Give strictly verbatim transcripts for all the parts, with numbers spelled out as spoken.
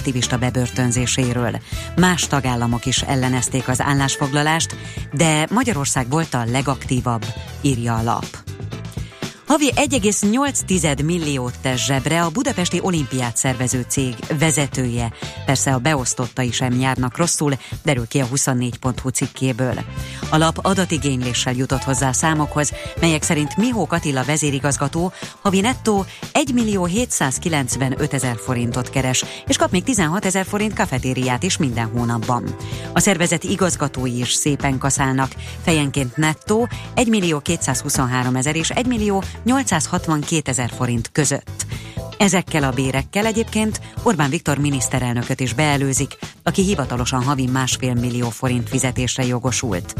aktivista bebörtönzéséről. Más tagállamok is ellenezték az állásfoglalást, de Magyarország volt a legaktívabb, írja a lap. Havi egy egész nyolc milliót tesz zsebre a budapesti olimpiát szervező cég vezetője. Persze a beosztottai sem járnak rosszul, derül ki a huszonnégy pont hu cikkéből. A lap adatigényléssel jutott hozzá a számokhoz, melyek szerint Mihók Attila vezérigazgató havi nettó egymillió-hétszázkilencvenötezer forintot keres, és kap még tizenhatezer forint kafetériát is minden hónapban. A szervezet igazgatói is szépen kaszálnak, fejenként nettó egymillió-kétszázhuszonháromezer és egymillió-nyolcszázhatvankétezer forint között. Ezekkel a bérekkel egyébként Orbán Viktor miniszterelnököt is beelőzik, aki hivatalosan havi másfél millió forint fizetésre jogosult.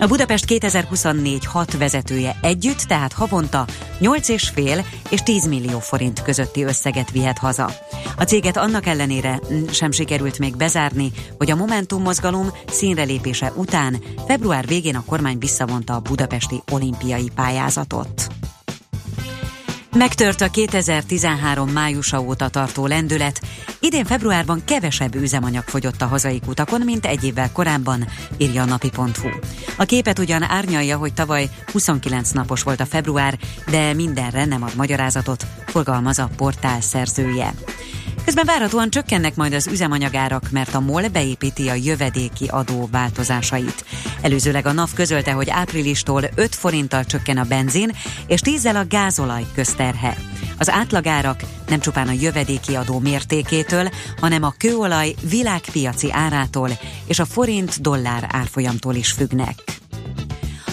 A Budapest kétezerhuszonnégy hat vezetője együtt, tehát havonta nyolc egész öt és tíz millió forint közötti összeget vihet haza. A céget annak ellenére sem sikerült még bezárni, hogy a Momentum mozgalom színrelépése után február végén a kormány visszavonta a budapesti olimpiai pályázatot. Megtört a kétezertizenhárom májusa óta tartó lendület. Idén februárban kevesebb üzemanyag fogyott a hazai utakon, mint egy évvel korábban, írja a napi pont hu. A képet ugyan árnyalja, hogy tavaly huszonkilenc napos volt a február, de mindenre nem ad magyarázatot, forgalmaz a portál szerzője. Közben várhatóan csökkennek majd az üzemanyagárak, mert a MOL beépíti a jövedéki adó változásait. Előzőleg a NAV közölte, hogy áprilistól öt forinttal csökken a benzin, és tízzel a gázolaj közterhe. Az átlagárak nem csupán a jövedéki adó mértékétől, hanem a kőolaj világpiaci árától és a forint-dollár árfolyamtól is függnek.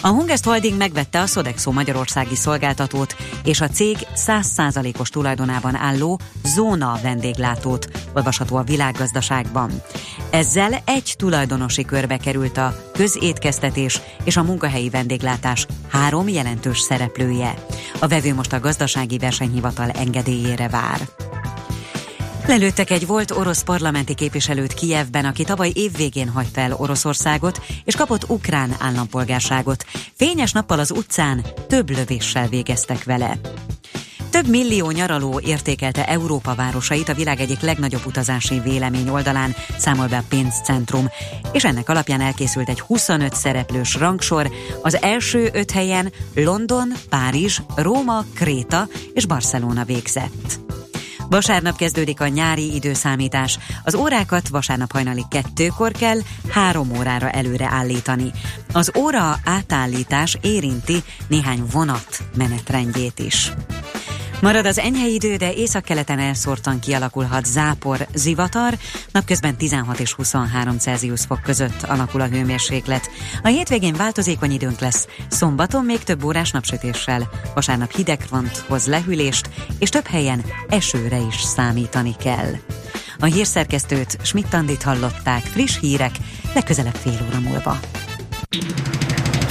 A Hungest Holding megvette a Sodexo Magyarországi Szolgáltatót és a cég száz százalékos tulajdonában álló Zona vendéglátót, olvasható a Világgazdaságban. Ezzel egy tulajdonosi körbe került a közétkeztetés és a munkahelyi vendéglátás három jelentős szereplője. A vevő most a Gazdasági Versenyhivatal engedélyére vár. Lelőttek egy volt orosz parlamenti képviselőt Kijevben, aki tavaly évvégén hagyta el Oroszországot, és kapott ukrán állampolgárságot. Fényes nappal az utcán több lövéssel végeztek vele. Több millió nyaraló értékelte Európa városait a világ egyik legnagyobb utazási vélemény oldalán, számol be a pénzcentrum, és ennek alapján elkészült egy huszonöt szereplős rangsor, az első öt helyen London, Párizs, Róma, Kréta és Barcelona végzett. Vasárnap kezdődik a nyári időszámítás. Az órákat vasárnap hajnali kettőkor kell három órára előre állítani. Az óra átállítás érinti néhány vonat menetrendjét is. Marad az enyhe idő, de északkeleten elszórtan kialakulhat zápor, zivatar, napközben tizenhat és huszonhárom Celsius fok között alakul a hőmérséklet. A hétvégén változékony időnk lesz, szombaton még több órás napsütéssel, vasárnap hidegfront hoz lehűlést, és több helyen esőre is számítani kell. A hírszerkesztőt, Schmidt Andit hallották, friss hírek, legközelebb fél óra múlva.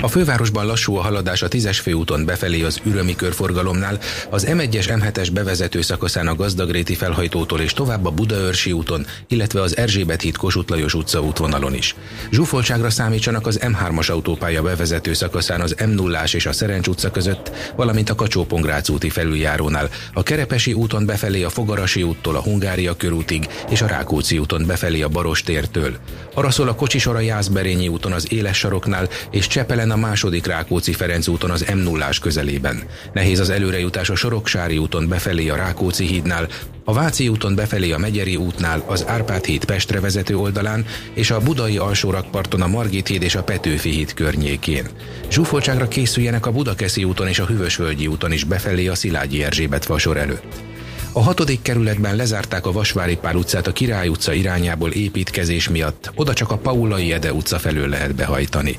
A fővárosban lassú a haladás a tízes főúton befelé az ürömi körforgalomnál, az em egyes em hetes bevezető szakaszán a Gazdagréti felhajtótól és tovább a Budaörsi úton, illetve az Erzsébet híd Kossuth Lajos utca útvonalon is. Zsúfoltságra számítsanak az em hármas autópálya bevezető szakaszán az em nullás és a Szerencs utca között, valamint a Kacsó-Pongrác úti felüljárónál, a Kerepesi úton befelé a Fogarasi úttól a Hungária körútig és a Rákóczi úton befelé a Barostértől. Araszol a kocsisor a Jászberényi úton az Éles saroknál és Csepelen a második Rákóczi-Ferenc úton az em nullás közelében. Nehéz az előrejutás a Soroksári úton befelé a Rákóczi hídnál, a Váci úton befelé a Megyeri útnál, az Árpád híd Pestre vezető oldalán és a budai alsórakparton a Margit híd és a Petőfi híd környékén. Zsúfoltságra készüljenek a Budakeszi úton és a Hűvösvölgyi úton is befelé a Szilágyi Erzsébet fasor előtt. A hatodik kerületben lezárták a Vasvári Pál utcát a Király utca irányából építkezés miatt, oda csak a Paulai Ede utca felől lehet behajtani.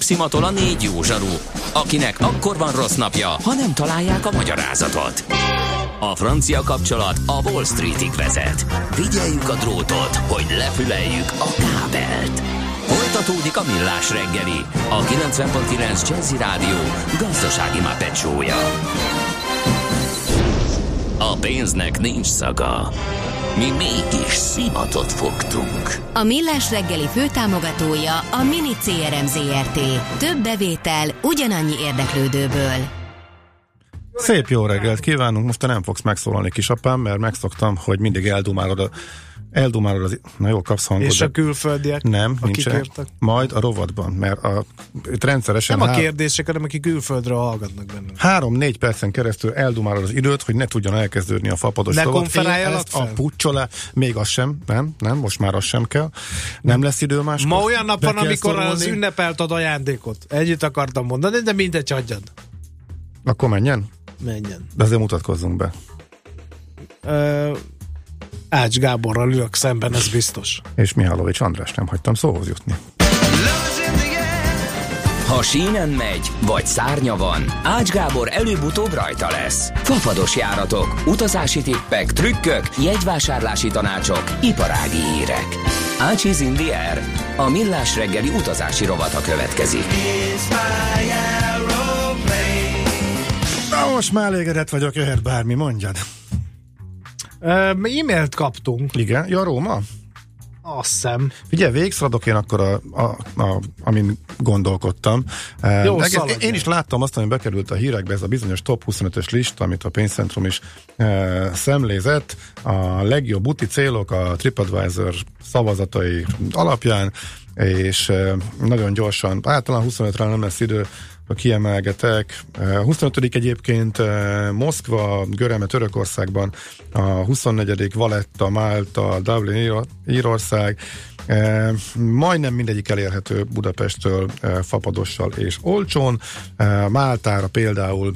Szimatol a négy jó zsaru, akinek akkor van rossz napja, ha nem találják a magyarázatot. A francia kapcsolat a Wall Streetig vezet. Figyeljük a drótot, hogy lefüleljük a kábelt. Folytatódik a millás reggeli, a kilencven egész kilenc Jazzy Rádió gazdasági mápecsója. A pénznek nincs szaga. Mi mégis szimatot fogtunk. A Millás reggeli főtámogatója a Mini cé er em zé er té. Több bevétel ugyanannyi érdeklődőből. Szép jó reggelt kívánunk. Most te nem fogsz megszólalni, kisapám, mert megszoktam, hogy mindig eldumálod a... Eldumálod az... Na jó, kapsz hangot. És a külföldiek, nem, akik értek. Majd a rovatban, mert a rendszeresen... Nem a kérdések, hanem aki külföldre hallgatnak benne. Három-négy percen keresztül eldumálod az időt, hogy ne tudjon elkezdődni a fapados rovat. Ne konferáljanak fel? A pucsolá... Még az sem, nem, nem, most már az sem kell. Nem lesz idő máskor. Ma olyan nap van, amikor az ünnepelt ad ajándékot. Együtt akartam mondani, de mindegy, hagyjad. Akkor menjen? Menjen. De azért mutatkozzunk be. Ö... Ács Gáborral ülök szemben, ez biztos. És Mihálovics András, nem hagytam szóhoz jutni. Ha sínen megy, vagy szárnya van, Ács Gábor előbb-utóbb rajta lesz. Fafados járatok, utazási tippek, trükkök, jegyvásárlási tanácsok, iparági hírek. Ácsiz in the air. A millás reggeli utazási rovata következik. Na most már elégedett vagyok, jöhet bármi, mondjad. E-mailt kaptunk. Igen, ja, Róma? Azt hiszem. Ugye, végszaladok én akkor, a, a, a, amin gondolkodtam. Jó, egész, én is láttam azt, ami bekerült a hírekbe, ez a bizonyos top huszonötös lista, amit a pénzcentrum is e, szemlézett. A legjobb úti célok a TripAdvisor szavazatai alapján, és e, nagyon gyorsan, általán huszonötre nem lesz idő, kiemelgetek. A huszonötödik egyébként Moszkva, Göreme Törökországban, a huszonnegyedik Valetta, Málta, Dublin, Írország, majdnem mindegyik elérhető Budapesttől fapadossal és olcsón. Máltára például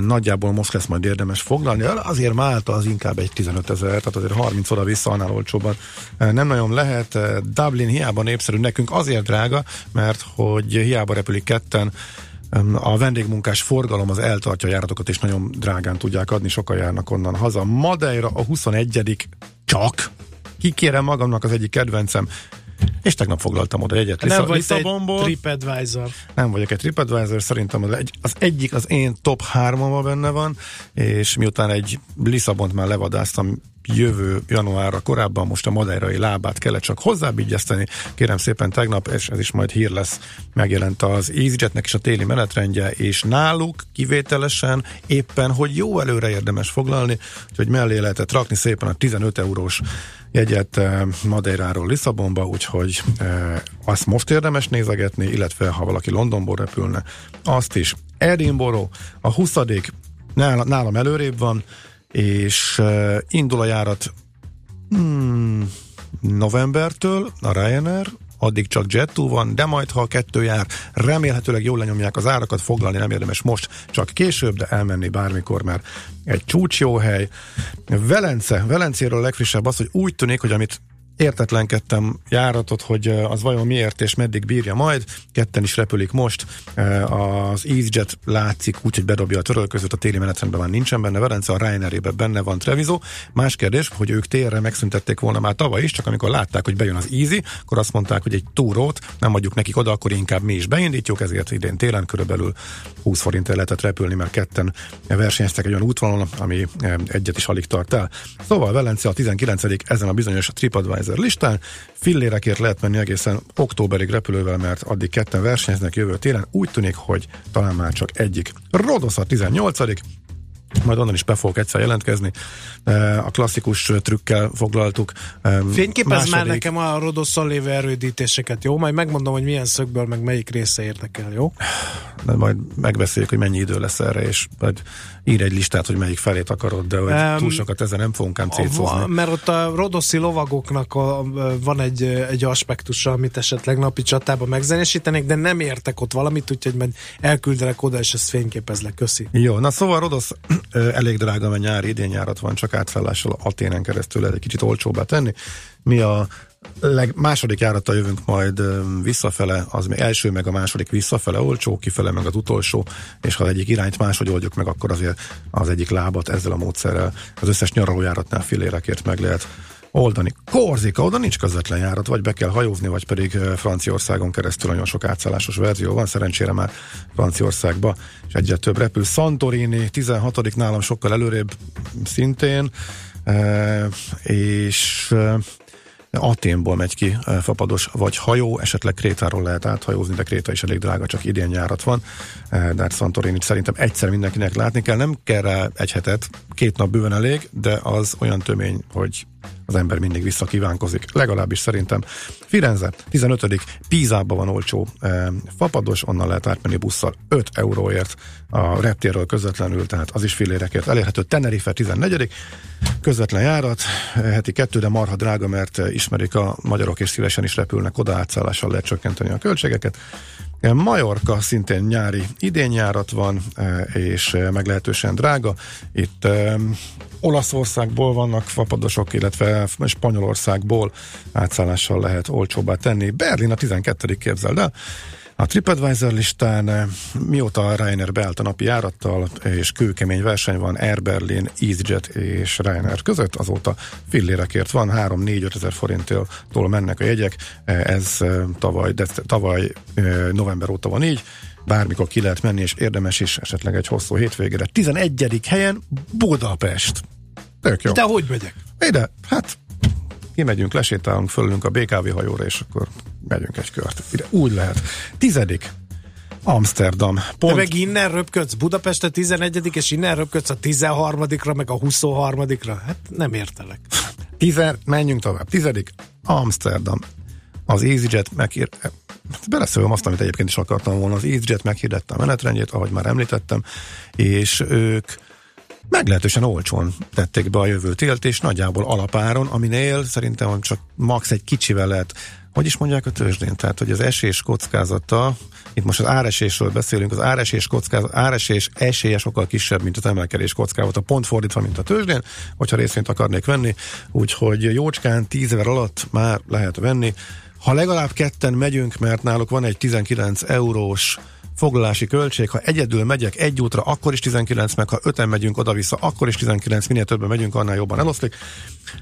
nagyjából most lesz majd érdemes foglalni, azért Málta az inkább egy tizenöt ezer, tehát azért harminc oda-vissza, annál olcsóban nem nagyon lehet. Dublin hiába népszerű, nekünk azért drága, mert hogy hiába repülik ketten A vendégmunkás forgalom az eltartja a járatokat, és nagyon drágán tudják adni, sokan járnak onnan haza. Madeira a huszonegyedik csak. Kikérem magamnak, az egyik kedvencem. És tegnap foglaltam oda egyet. Nem Lisza, vagy Lisszabonból. TripAdvisor. Nem vagyok egy TripAdvisor, szerintem az egyik az én top hármamban benne van, és miután egy Lisszabont már levadáztam jövő januárra korábban, most a madeirai lábát kellett csak hozzábígyeszteni. Kérem szépen tegnap, és ez is majd hír lesz, megjelent az EasyJetnek is a téli menetrendje, és náluk kivételesen éppen, hogy jó előre érdemes foglalni, úgyhogy mellé lehetett rakni szépen a tizenöt eurós jegyet Madeiráról Lisszabonba, úgyhogy azt most érdemes nézegetni, illetve ha valaki Londonból repülne, azt is. Edinburgh a huszadik nálam, nálam előrébb van, és uh, indul a járat hmm, novembertől, a Ryanair, addig csak Jet kettő van, de majd, ha a kettő jár, remélhetőleg jól lenyomják az árakat, foglalni nem érdemes most, csak később, de elmenni bármikor, mert egy csúcs jó hely. Velence, Velencéről a legfrissebb az, hogy úgy tűnik, hogy amit értetlenkedtem járatot, hogy az vajon miért és meddig bírja majd. Ketten is repülik most. Az EasyJet látszik úgy, hogy bedobja a törölközőt, a téli menetrendben már nincsen benne Velence, a Ryanairében benne van Treviso. Más kérdés, hogy ők térre megszüntették volna már tavaly is, csak amikor látták, hogy bejön az Easy, akkor azt mondták, hogy egy túrót nem adjuk nekik oda, akkor inkább mi is beindítjuk, ezért idén télen körülbelül húsz forintért lehetett repülni, mert ketten versenyeztek egy olyan útvonalon, ami egyet is alig tart el. Szóval Velence a tizenkilencedik ezen a bizonyos TripAdvisor listán. Fillérekért lehet menni egészen októberig repülővel, mert addig ketten versenyeznek jövő télen. Úgy tűnik, hogy talán már csak egyik. Rodosz a tizennyolcadik Majd onnan is be fogok egyszer jelentkezni. A klasszikus trükkel foglaltuk. Fényképezz második... már nekem a Rodosszal lévő erődítéseket, jó? Majd megmondom, hogy milyen szögből, meg melyik része érdekel, jó? De majd megbeszéljük, hogy mennyi idő lesz erre, és majd ír egy listát, hogy melyik felét akarod, de um, túl sokat ezen nem fogunk ám cécozni. Mert ott a rodoszi lovagoknak a, a, van egy, egy aspektusa, amit esetleg napi csatában megzenésítenék, de nem értek ott valamit, úgyhogy majd elküldelek oda, és ezt fényképezlek, köszi. Jó, na szóval Rodosz elég drága, mert nyári idényjárat van, csak átszállással Aténen keresztül lehet egy kicsit olcsóbbá tenni. Mi a leg, második járattal jövünk majd visszafele, az még első meg a második visszafele olcsó, kifele meg az utolsó, és ha egyik irányt máshogy oldjuk meg, akkor azért az egyik lábat ezzel a módszerrel az összes nyaralójáratnál fillérekért meg lehet oldani. Korzika, oda nincs közvetlen járat, vagy be kell hajózni, vagy pedig Franciaországon keresztül nagyon sok átszállásos verzió van, szerencsére már Franciaországba, és egyre több repül. Santorini tizenhatodik nálam sokkal előrébb szintén, és Aténból megy ki fapados vagy hajó, esetleg Krétáról lehet áthajózni, de Kréta is elég drága, csak idén járat van, de hát Santorinit szerintem egyszer mindenkinek látni kell, nem kell rá egy hetet, két nap bőven elég, de az olyan tömény, hogy az ember mindig visszakívánkozik, legalábbis szerintem. Firenze, tizenötödik Pízában van olcsó e, fapados, onnan lehet átmenni busszal öt euróért a reptérről közvetlenül, tehát az is fillérekért elérhető. Tenerife tizennegyedik közvetlen járat, heti kettő, de marha drága, mert ismerik a magyarok és szívesen is repülnek oda, átszállással lehet csökkenteni a költségeket. Majorka szintén nyári idényjárat van, és meglehetősen drága. Itt Olaszországból vannak fapadosok, illetve Spanyolországból átszállással lehet olcsóbbá tenni. Berlin a tizenkettedik képzeld el. A TripAdvisor listán mióta a Ryanair beállt a napi járattal, és kőkemény verseny van Air Berlin, EasyJet és Ryanair között, azóta fillérekért van, három-négy-öt ezer forinttól mennek a jegyek, ez tavaly, de tavaly november óta van így, bármikor ki lehet menni, és érdemes is, esetleg egy hosszú hétvégére. tizenegyedik helyen Budapest. Tök jó. De hogy megyek? Ide, hát kimegyünk, lesétálunk, fölülünk a bé ká vé hajóra, és akkor megyünk egy kört. Ide úgy lehet. Tizedik Amsterdam. Pont. De meg innen röpködsz Budapest a tizenegyedik és innen röpködsz a tizenharmadikra, meg a huszonharmadikra. Hát nem értelek. Tizen, menjünk tovább. Tizedik Amsterdam. Az EasyJet megír... Beleszövöm azt, amit egyébként is akartam volna. Az EasyJet meghirdette a menetrendjét, ahogy már említettem, és ők meglehetősen olcsón tették be a jövő télt, és nagyjából alapáron, aminél szerintem csak max egy kicsivel lehet, hogy is mondják a tőzsdén, tehát hogy az esés kockázata, itt most az áresésről beszélünk, az áresés, kockázat, áresés esélye sokkal kisebb, mint az emelkedés kockázata, pont fordítva, mint a tőzsdén, hogyha részvényt akarnék venni, úgyhogy jócskán tíz ezer alatt már lehet venni. Ha legalább ketten megyünk, mert náluk van egy tizenkilenc eurós foglalási költség, ha egyedül megyek egy útra, akkor is tizenkilenc, meg ha öten megyünk oda-vissza, akkor is tizenkilenc, minél többen megyünk, annál jobban eloszlik.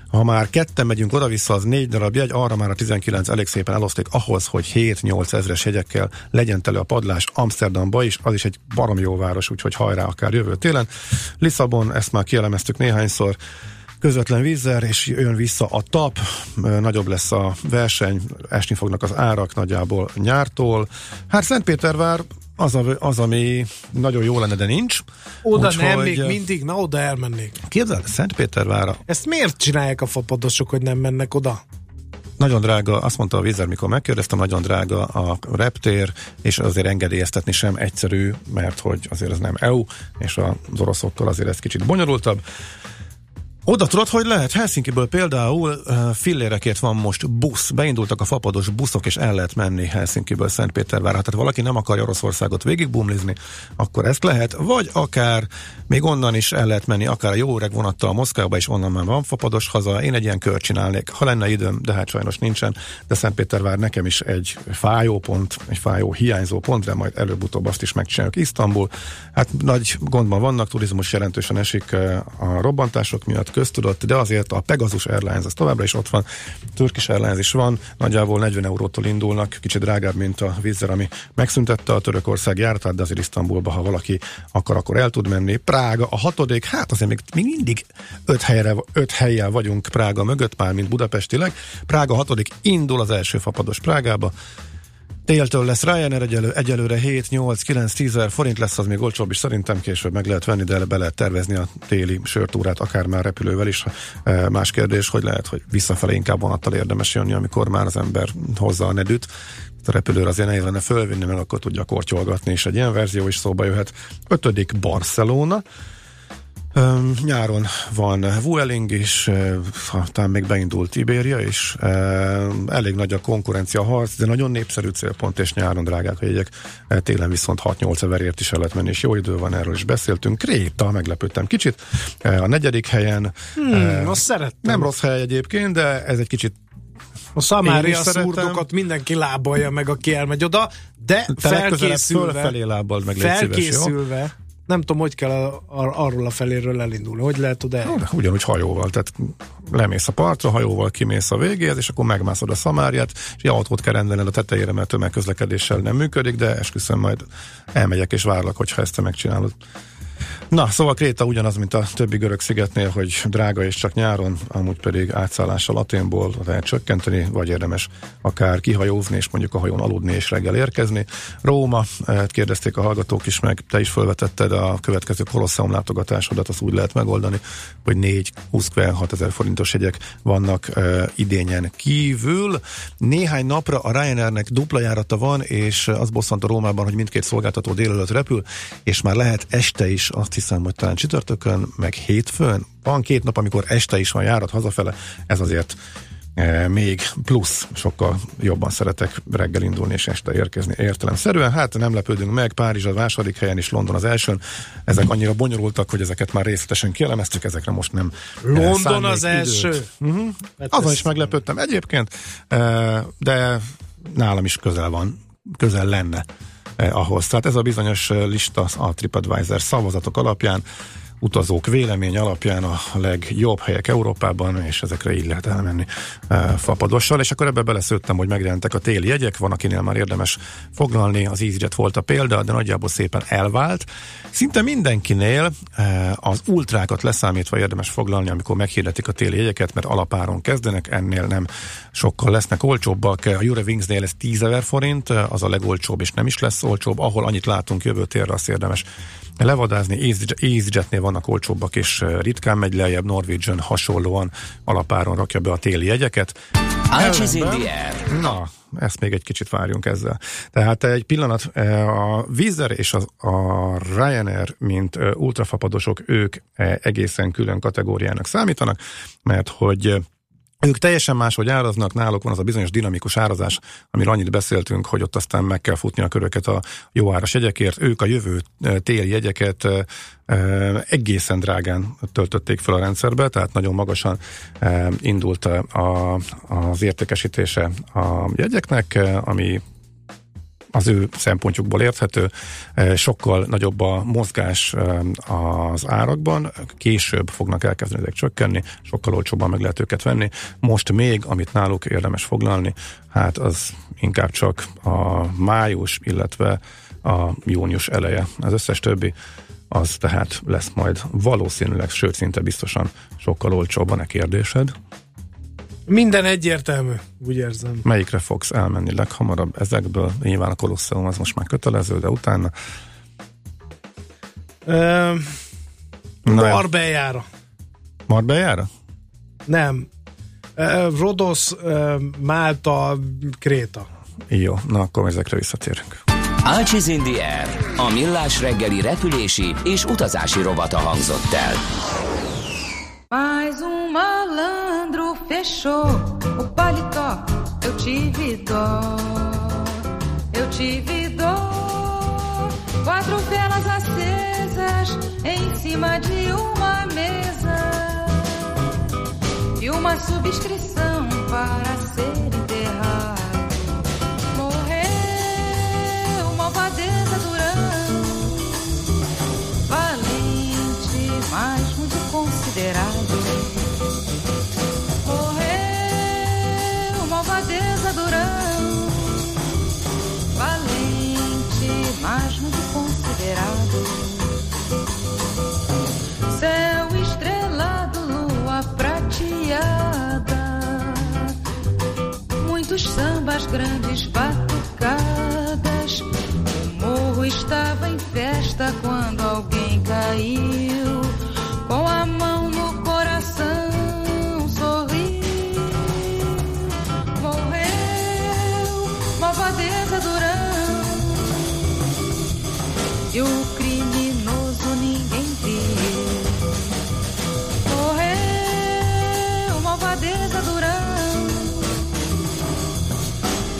Ha már ketten megyünk oda-vissza, az négy darab jegy, arra már a tizenkilenc elég szépen eloszlik ahhoz, hogy hét-nyolc ezres jegyekkel legyen tele a padlás Amsterdamba is, az is egy baromi jó város, úgyhogy hajrá akár jövő télen. Lisszabon, ezt már kielemeztük néhányszor, közvetlen vízzel, és jön vissza a TAP, nagyobb lesz a verseny, esni fognak az árak nagyjából nyártól. Hát Szentpétervár az, a, az ami nagyon jó lenne, de nincs. Oda úgy, nem, hogy... még mindig, na oda elmennék. Képzeld, Szentpétervára. Ezt miért csinálják a fapadosok, hogy nem mennek oda? Nagyon drága, azt mondta a vízer, mikor megkérdeztem, nagyon drága a reptér, és azért engedélyeztetni sem egyszerű, mert hogy azért ez nem é u, és az oroszokkal azért ez kicsit bonyolultabb. Oda tudod, hogy lehet? Helsinkiből például fillérekért van most busz. Beindultak a fapados buszok, és el lehet menni Helsinkiből Szentpétervárra. Tehát valaki nem akarja Oroszországot végigbumlizni, akkor ezt lehet. Vagy akár még onnan is el lehet menni, akár a jó öreg vonattal a Moszkvába, és onnan már van fapados haza. Én egy ilyen kört csinálnék, ha lenne időm, de hát sajnos nincsen. De Szentpétervár nekem is egy fájó pont, egy fájó hiányzó pont, de majd előbb-utóbb azt is megcsináljuk. Isztambul. Hát nagy gondban vannak, turizmus jelentősen esik a robbantások miatt, köztudott, de azért a Pegasus Airlines az továbbra is ott van, Turkish Airlines is van, nagyjából negyven eurótól indulnak, kicsit drágább, mint a Wizz Air, ami megszüntette a Törökország járatát, de azért Isztambulba, ha valaki akar, akkor el tud menni. Prága a hatodik, hát azért még, még mindig öt, helyre, öt helyjel vagyunk Prága mögött, már mint budapestileg. Prága a hatodik, indul az első fapados Prágába. Téltől lesz Ryanair, egyelő, egyelőre hét, nyolc, kilenc, tíz forint lesz, az még olcsóbb is szerintem, később meg lehet venni, de be lehet tervezni a téli sörtúrát, akár már repülővel is. E, más kérdés, hogy lehet, hogy visszafelé inkább vonattal érdemes jönni, amikor már az ember hozza a nedűt. A repülőre azért nehéz lenne fölvinni, mert akkor tudja kortyolgatni, és egy ilyen verzió is szóba jöhet. Ötödik Barcelona. Um, nyáron van Vueling is, uh, talán még beindult Iberia is, uh, elég nagy a konkurencia harc, de nagyon népszerű célpont, és nyáron drágák a jegyek, uh, télen viszont hat-nyolc everért is el lehet menni, és jó idő van, erről is beszéltünk. Kréta, meglepődtem kicsit, uh, a negyedik helyen, hmm, uh, azt szerettem. Nem rossz hely egyébként, de ez egy kicsit a szamária szurdokat mindenki lábalja meg, aki elmegy oda, de te felkészülve fölfelé lábald meg, felkészülve szíves, nem tudom, hogy kell a, ar- arról a feléről elindulni. Hogy lehet oda? No, ugyanúgy hajóval. Tehát lemész a partra, hajóval kimész a végéhez, és akkor megmászod a Szamáriát, és autót kell rendelned a tetejére, mert tömegközlekedéssel nem működik, de esküszöm, majd elmegyek és várlak, hogyha ezt te megcsinálod. Na, szóval Kréta ugyanaz, mint a többi görög szigetnél, hogy drága és csak nyáron, amúgy pedig átszállással Athénból lehet csökkenteni, vagy érdemes akár kihajózni, és mondjuk a hajón aludni, és reggel érkezni. Róma, kérdezték a hallgatók is meg, te is felvetetted, a következő Kolosseum látogatásodat, az úgy lehet megoldani, hogy négy-húsz-hat ezer forintos jegyek vannak e, idényen kívül. Néhány napra a Ryanairnek dupla járata van, és az bosszant a Rómában, hogy mindkét szolgáltató délelőtt repül, és már lehet este is, azt hiszem, hogy talán csütörtökön, meg hétfőn. Van két nap, amikor este is van járat hazafele, ez azért e, még plusz, sokkal jobban szeretek reggel indulni és este érkezni értelemszerűen. Hát nem lepődünk meg, Párizs a második helyen és London az elsőn. Ezek annyira bonyolultak, hogy ezeket már részletesen kielemeztük, ezekre most nem London az időt. Első? Uh-huh. Azon is meglepődtem egyébként, de nálam is közel van, közel lenne ahhoz. Tehát ez a bizonyos lista a TripAdvisor szavazatok alapján, utazók vélemény alapján a legjobb helyek Európában, és ezekre így lehet elmenni e, fapadossal, és akkor ebbe beleszőttem, hogy megjelentek a téli jegyek, van akinél már érdemes foglalni, az EasyJet volt a példa, de nagyjából szépen elvált. Szinte mindenkinél e, az ultrákat leszámítva érdemes foglalni, amikor meghirdetik a téli jegyeket, mert alapáron kezdenek, ennél nem sokkal lesznek olcsóbbak. A Eurowingsnél ez tízezer forint, az a legolcsóbb, és nem is lesz olcsóbb, ahol annyit látunk jövő térre, azt érdemes levadázni. EasyJetnél vannak olcsóbbak, és ritkán megy lejjebb. Norwegian hasonlóan alapáron rakja be a téli jegyeket. Ellenben, na, ezt még egy kicsit várjunk ezzel. Tehát egy pillanat, a Wizz Air és az, a Ryanair, mint ultrafapadosok, ők egészen külön kategóriának számítanak, mert hogy ők teljesen máshogy áraznak, náluk van az a bizonyos dinamikus árazás, amiről annyit beszéltünk, hogy ott aztán meg kell futni a köröket a jó áras jegyekért. Ők a jövő téli jegyeket egészen drágán töltötték fel a rendszerbe, tehát nagyon magasan indult az értékesítése a jegyeknek, ami az ő szempontjukból érthető, sokkal nagyobb a mozgás az árakban, később fognak elkezdeni ezek csökkenni, sokkal olcsóbban meg lehet őket venni. Most még, amit náluk érdemes foglalni, hát az inkább csak a május, illetve a június eleje. Az összes többi az tehát lesz majd valószínűleg, sőt szinte biztosan sokkal olcsóbban, a kérdésed. Minden egyértelmű, úgy érzem. Melyikre fogsz elmenni leghamarabb ezekből? Nyilván a Kolosseum az most már kötelező, de utána? Ö, Marbellára. Marbellára? Nem. Rodosz, Málta, Kréta. Jó, na akkor ezekre visszatérünk. Ácsiz Indi Air, a millás reggeli repülési és utazási rovata hangzott el. Mais um malandro fechou o paletó, eu tive dó, eu tive dó. Quatro velas acesas em cima de uma mesa e uma subscrição para ser enterrado. Morreu malvadeza Durão, valente, mas muito considerado. Morreu malvadeza Durão, valente, mas muito considerado. Céu estrelado, lua prateada, muitos sambas, grandes batucadas. O morro estava em festa quando alguém caiu. Com a mão no coração, sorri. Morreu malvadeza Durão, e o criminoso ninguém viu. Morreu malvadeza Durão,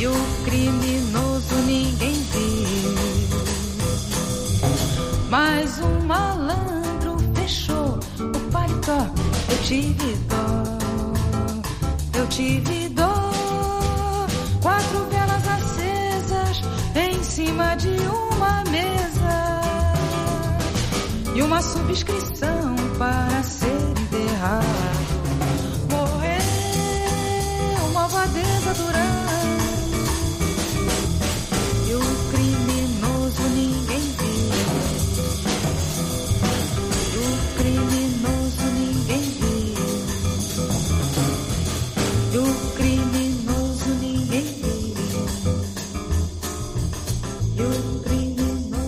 e o criminoso ninguém viu. Mais um malandro fechou o paletó, eu tive dó, eu tive dó. Quatro velas acesas em cima de uma mesa e uma subscrição para ser enterrado. Morreu malvadeza Durão, e o criminoso ninguém viu.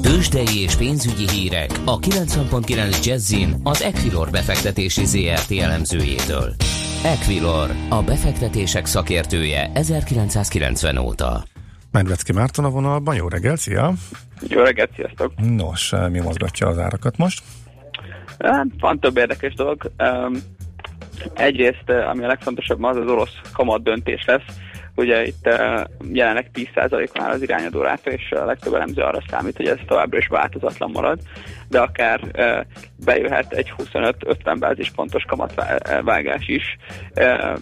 Tőzsdei és pénzügyi hírek a kilencven egész kilenc Jazzin az Equilor befektetési zé er té elemzőjétől. Equilor, a befektetések szakértője ezerkilencszázkilencven óta. Medvecki Márton a vonalban, jó reggel, szia! Jó reggel, sziasztok! Nos, mi mozgatja az árakat most? Van több érdekes dolog. Egyrészt, ami a legfontosabb, az az orosz kamat döntés lesz. Ugye itt jelenleg tíz százalékon áll az irányadó ráta, és a legtöbb elemző arra számít, hogy ez továbbra is változatlan marad, de akár bejöhet egy huszonöt-ötven bázispontos kamatvágás is.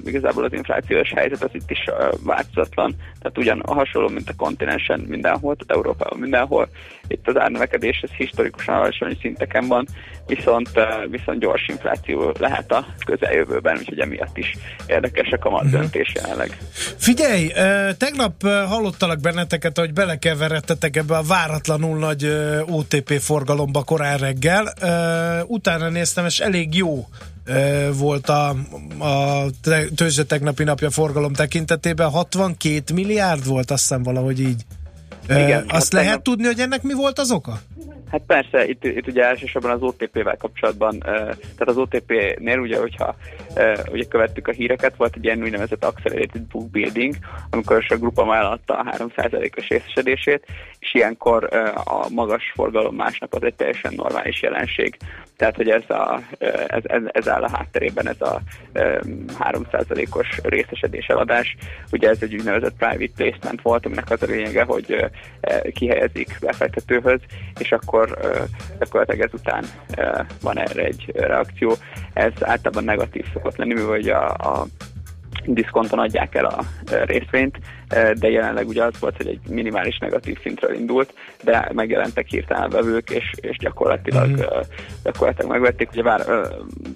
Igazából az inflációs helyzet az itt is változatlan, tehát ugyan hasonló, mint a kontinensen mindenhol, tehát Európában mindenhol. Itt az árnövekedés ez historikusan alacsony szinteken van, viszont, viszont gyors infláció lehet a közeljövőben, úgyhogy emiatt is érdekes a kamat döntés jelenleg. Figyelj, tegnap hallottalak benneteket, hogy belekeveredtetek ebbe a váratlanul nagy o té pé forgalomba korán reggel. Utána néztem, és elég jó volt a, a tőzsde tegnapi napja forgalom tekintetében. hatvankét milliárd volt, azt hiszem valahogy így. Igen, azt hát lehet tegnap... tudni, hogy ennek mi volt az oka? Hát persze, itt, itt ugye elsősorban az o té pével kapcsolatban, tehát az o té pénél ugye, hogyha ugye követtük a híreket, volt egy ilyen úgynevezett accelerated book building, amikor a grupa eladta a három százalékos részesedését, és ilyenkor a magas forgalom másnap az egy teljesen normális jelenség. Tehát, hogy ez, a, ez, ez, ez áll a hátterében, ez a három százalékos részesedés eladás. Ugye ez egy úgynevezett private placement volt, aminek az a lényege, hogy kihelyezik befektetőhöz, és akkor gyakorlatilag ezután van erre egy reakció. Ez általában negatív szokott lenni, mivel a, a diszkonton adják el a részvényt, de jelenleg ugye az volt, hogy egy minimális negatív szintről indult, de megjelentek hirtelen vevők, és, és gyakorlatilag, mm. uh, gyakorlatilag megvették, ugye vár, uh,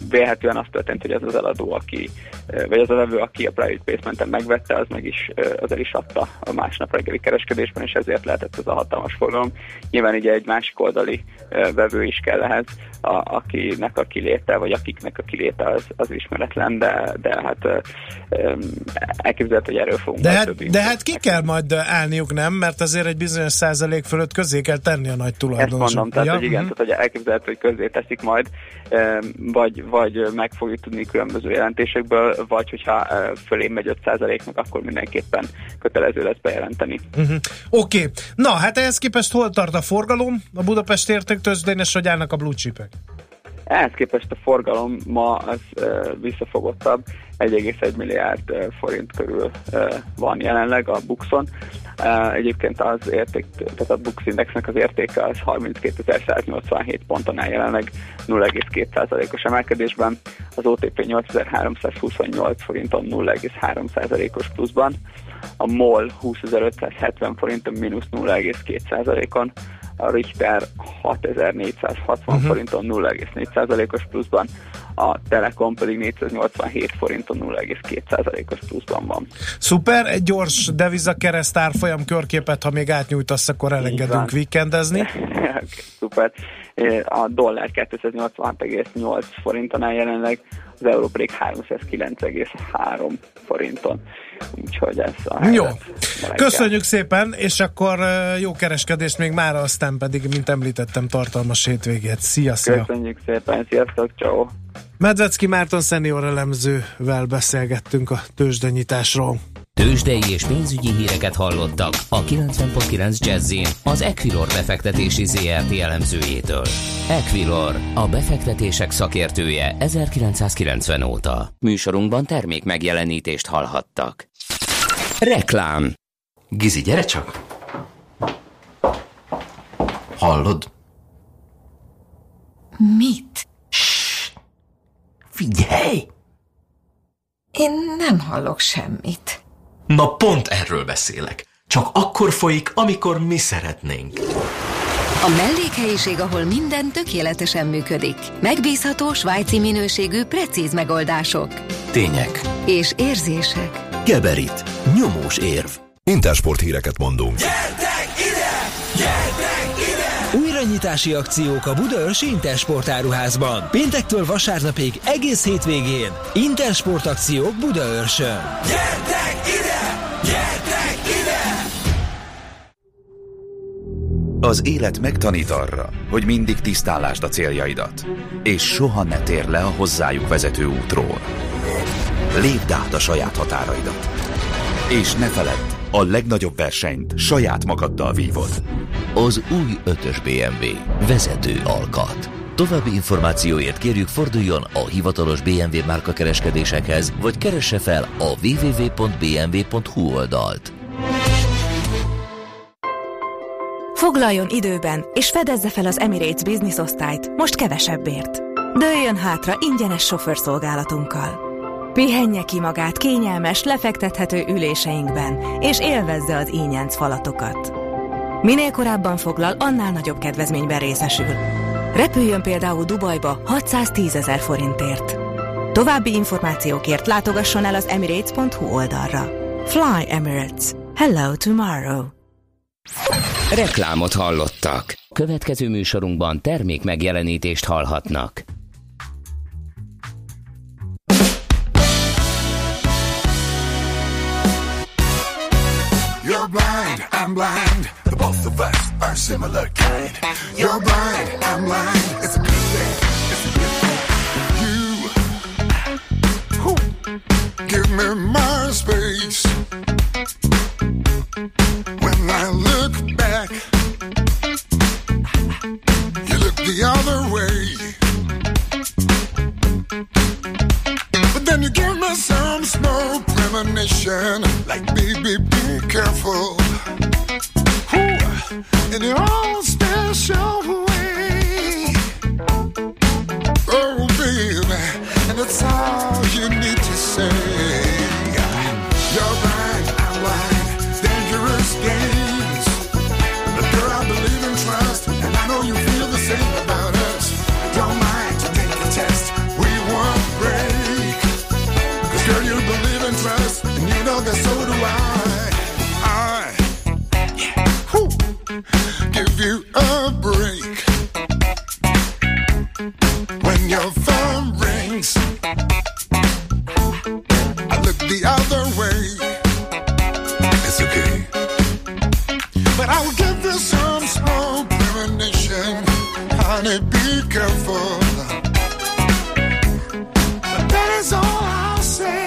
vélhetően az történt, hogy az az eladó, aki, uh, vagy az a vevő, aki a private placementen megvette, az meg is, uh, az el is adta a másnap reggeli kereskedésben, és ezért lehetett ez a hatalmas forgalom. Nyilván ugye egy másik oldali uh, vevő is kell ehhez, a, akinek a kiléte, vagy akiknek a kiléte az, az ismeretlen, de, de hát uh, um, elképzelhető, hogy erről fogunk. De hát, többi de hát ki kell majd állniuk, nem? Mert azért egy bizonyos százalék fölött közé kell tenni a nagy tulajdonosok. Ezt mondom, tehát, ja, hogy igen, uh-huh. tehát, hogy elképzelhető, hogy közé teszik majd, vagy, vagy meg fogjuk tudni különböző jelentésekből, vagy hogyha fölé megy öt százaléknak, akkor mindenképpen kötelező lesz bejelenteni. Uh-huh. Oké. Okay. Na, hát ehhez képest hol tart a forgalom a Budapest értéktőzsdén, és hogy állnak a blue chipek? Ehhez képest a forgalom ma az uh, visszafogottabb, egy egész egy milliárd uh, forint körül uh, van jelenleg a buxon. Uh, egyébként az érték, tehát a Bux Indexnek az értéke az harminckétezer-száznyolcvanhét ponton áll jelenleg nulla egész két százalékos emelkedésben, az o té pé nyolcezer-háromszázhuszonnyolc forinton nulla egész három százalékos pluszban, a MOL húszezer-ötszázhetven forinton mínusz nulla egész két százalékon, a Richter hatezer-négyszázhatvan uh-huh. forinton nulla egész négy százalékos pluszban, a Telekom pedig négyszáznyolcvanhét forinton nulla egész két százalékos pluszban van. Szuper, egy gyors devizakereszt árfolyam körképet, ha még átnyújtasz, akkor elengedünk weekendezni. Szuper. A dollár kétszáznyolcvanhat egész nyolc forinton áll jelenleg, az euró pedig háromszázkilenc egész három forinton. Úgyhogy ez a jó. Köszönjük szépen, és akkor jó kereskedést még mára, aztán pedig, mint említettem, tartalmas hétvégét. Szia, szia! Köszönjük szépen, sziasztok, ciao. Medvecki Márton szenior elemzővel beszélgettünk a tőzsdenyitásról. Tőzsdei és pénzügyi híreket hallottak a kilencven egész kilenc Jazz-in az Equilor befektetési zé er té elemzőjétől. Equilor, a befektetések szakértője ezerkilencszázkilencven óta. Műsorunkban termék megjelenítést hallhattak. Reklám. Gizi, gyere csak! Hallod? Mit? Ssss! Figyelj! Én nem hallok semmit. Na, pont erről beszélek. Csak akkor folyik, amikor mi szeretnénk. A mellékhelyiség, ahol minden tökéletesen működik. Megbízható, svájci minőségű, precíz megoldások. Tények. És érzések. Geberit. Nyomós érv. Intersport híreket mondunk. Gyertek ide! Gyertek ide! Újranyitási akciók a budaörsi Intersport áruházban. Péntektől vasárnapig egész hétvégén. Intersport akciók Budaörsön. Gyertek ide! Gyertek ide! Az élet megtanít arra, hogy mindig tisztálásd a céljaidat, és soha ne térj le a hozzájuk vezető útról. Lépd át a saját határaidat. És ne feledd, a legnagyobb versenyt saját magaddal vívod. Az új ötös bé em vé vezető alkat. További információért kérjük, forduljon a hivatalos bé em vé márkakereskedésekhez, vagy keresse fel a double-u double-u double-u pont bé em vé pont hú oldalt. Foglaljon időben, és fedezze fel az Emirates Business osztályt most kevesebbért. Dőljön hátra ingyenes sofőrszolgálatunkkal. Pihenje ki magát kényelmes, lefektethető üléseinkben, és élvezze az ínyenc falatokat. Minél korábban foglal, annál nagyobb kedvezményben részesül. Repüljön például Dubajba hatszáztízezer forintért. További információkért látogasson el az emirates pont hú oldalra. Fly Emirates. Hello tomorrow. Reklámot hallottak. Következő műsorunkban termék megjelenítést hallhatnak. You're blind, I'm blind, the both of us are similar kind. You're blind, I'm blind, it's a good thing, it's a good thing. You, who, give me my space. When I look back, you look the other way. But then you give me some snow premonition, like baby, be careful. Ooh, in your own special way. Oh, baby, and it's all you need to say. You're blind, I'm blind, distance, I look the other way. It's okay, but I'll give you some small premonition. Honey, be careful. But that is all I'll say.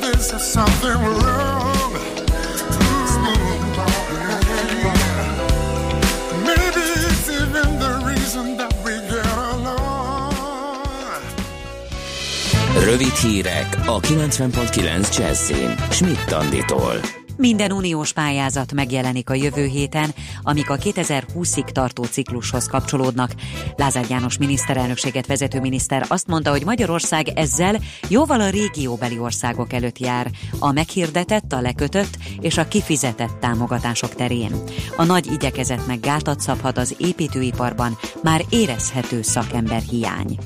There's something wrong. Ooh. Maybe it's even the reason that we get along. Rövid hírek a kilencven pont kilenc Jazzin, Schmidt Anditól. Minden uniós pályázat megjelenik a jövő héten, amik a kétezer-húszig tartó ciklushoz kapcsolódnak. Lázár János miniszterelnökséget vezető miniszter azt mondta, hogy Magyarország ezzel jóval a régióbeli országok előtt jár, a meghirdetett, a lekötött és a kifizetett támogatások terén. A nagy igyekezetnek gátat szabhat az építőiparban már érezhető szakember hiány.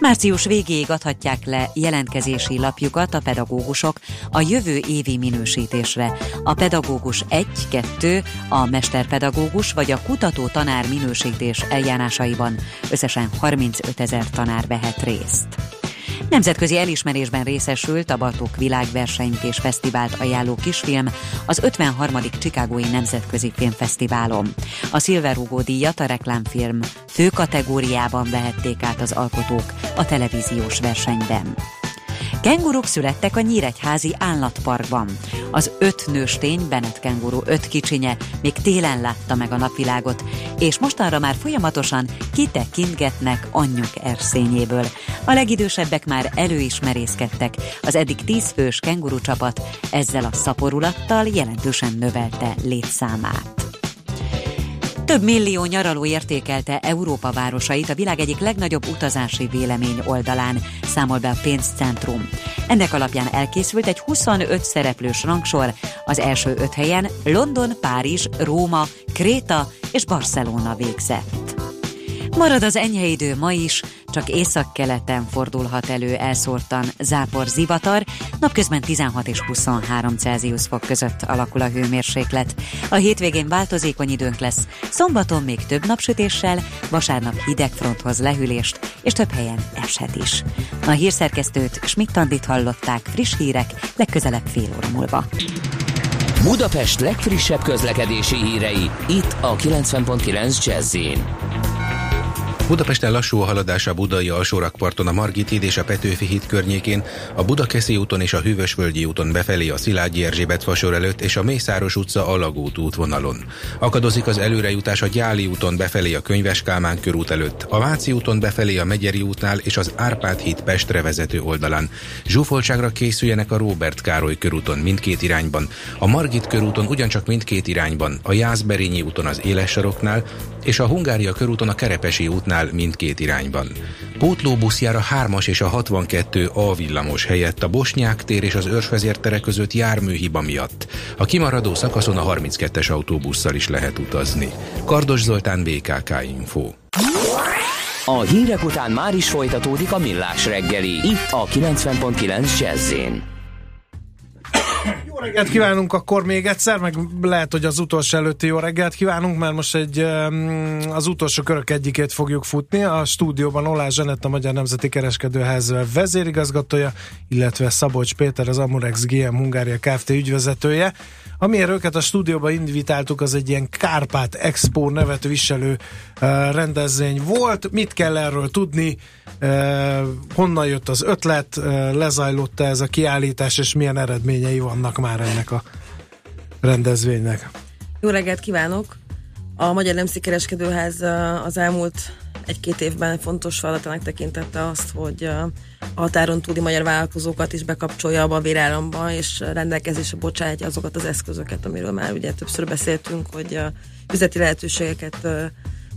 Március végéig adhatják le jelentkezési lapjukat a pedagógusok a jövő évi minősítésre. A pedagógus egy kettő, a mesterpedagógus vagy a kutató tanár minősítés eljárásaiban összesen harmincötezer tanár vehet részt. Nemzetközi elismerésben részesült a Bartók világversenyt és fesztivált ajánló kisfilm az ötvenharmadik Chicagói Nemzetközi Filmfesztiválon. A Silver Hugo díjat a reklámfilm fő kategóriában vehették át az alkotók a televíziós versenyben. Kenguruk születtek a nyíregyházi állatparkban. Az öt nőstény, Bennett kenguru öt kicsinye még télen látta meg a napvilágot, és mostanra már folyamatosan kitekintgetnek anyjuk erszényéből. A legidősebbek már előismerészkedtek, az eddig tíz fős kenguru csapat ezzel a szaporulattal jelentősen növelte létszámát. Több millió nyaraló értékelte Európa városait a világ egyik legnagyobb utazási vélemény oldalán, számol be a pénzcentrum. Ennek alapján elkészült egy huszonöt szereplős rangsor, az első öt helyen London, Párizs, Róma, Kréta és Barcelona végzett. Marad az enyhe idő ma is, csak északkeleten fordulhat elő elszórtan zápor, zivatar, napközben tizenhat és huszonhárom Celsius fok között alakul a hőmérséklet. A hétvégén változékony időnk lesz, szombaton még több napsütéssel, vasárnap hidegfronthoz lehűlést, és több helyen eshet is. A hírszerkesztőt, Schmidt Andit hallották, friss hírek legközelebb fél óra múlva. Budapest legfrissebb közlekedési hírei, itt a kilencven pont kilenc Jazz-én. Budapesten lassú a haladás a budai alsórakparton, a Margit híd és a Petőfi híd környékén, a Budakeszi úton és a Hűvösvölgyi úton befelé a Szilágyi Erzsébet fasor előtt és a Mészáros utca Alagút útvonalon. Akadozik az előrejutás a Gyáli úton befelé a Könyves Kálmán körút előtt, a Váci úton befelé a Megyeri útnál és az Árpád híd Pestre vezető oldalán. Zsúfoltságra készüljenek a Róbert Károly körúton mindkét irányban, a Margit körúton ugyancsak mindkét irányban, a Jászberényi úton az Éles saroknál és a Hungária körúton a Kerepesi útnál mindkét irányban. Pótlóbusz jár a hármas és a hatvankettő A villamos helyett a Bosnyák tér és az Őrsvezér tere között járműhiba miatt. A kimaradó szakaszon a harminckettes autóbusszal is lehet utazni. Kardos Zoltán, bé ká ká Info. A hírek után már is folytatódik a Millás reggeli, itt a kilencven pont kilenc Jazz-én. Jó reggelt kívánunk akkor még egyszer, meg lehet, hogy az utolsó előtti jó reggelt kívánunk, mert most egy, az utolsó körök egyikét fogjuk futni. A stúdióban Olá Zsenett, a Magyar Nemzeti Kereskedőház vezérigazgatója, illetve Szabolcs Péter, az Amurex gé em Hungária Kft. Ügyvezetője. Amiért őket a stúdióba invitáltuk, az egy ilyen Kárpát Expo nevet viselő rendezvény volt. Mit kell erről tudni? Honnan jött az ötlet? Lezajlott-e ez a kiállítás, és milyen eredményei vannak már ennek a rendezvénynek? Jó reggelt kívánok! A Magyar Nemzeti Kereskedőház az elmúlt egy-két évben fontos feladatának tekintette azt, hogy a határon túli magyar vállalkozókat is bekapcsolja abba a véráramba, és rendelkezésre bocsátja azokat az eszközöket, amiről már ugye többször beszéltünk, hogy üzleti lehetőségeket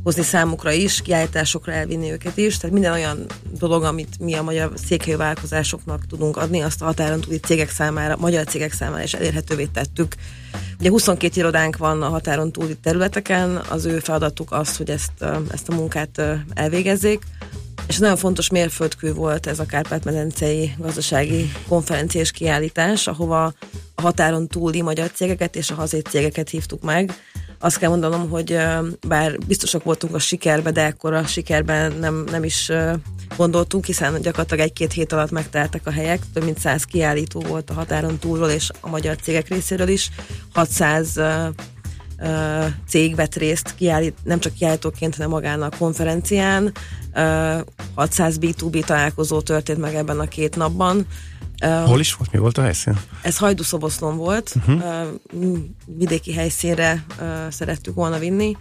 hozni számukra is, kiállításokra elvinni őket is, tehát minden olyan dolog, amit mi a magyar székhelyi vállalkozásoknak tudunk adni, azt a határon túli cégek számára, magyar cégek számára is elérhetővé tettük. Ugye huszonkét irodánk van a határon túli területeken, az ő feladatuk az, hogy ezt, ezt a munkát elvégezzék, és nagyon fontos mérföldkő volt ez a Kárpát-medencei gazdasági konferenciás kiállítás, ahova határon túli magyar cégeket és a hazai cégeket hívtuk meg. Azt kell mondanom, hogy bár biztosak voltunk a sikerbe, de akkor a sikerben nem, nem is gondoltunk, hiszen gyakorlatilag egy-két hét alatt megteltek a helyek, több mint száz kiállító volt a határon túlról és a magyar cégek részéről is, hatszáz cég vett részt kiállít, nem csak kiállítóként, hanem magán a konferencián, hatszáz bé kettő bé találkozó történt meg ebben a két napban. Hol is volt? Mi volt a helyszín? Ez Hajdúszoboszlón volt, uh-huh. vidéki helyszínre szerettük volna vinni.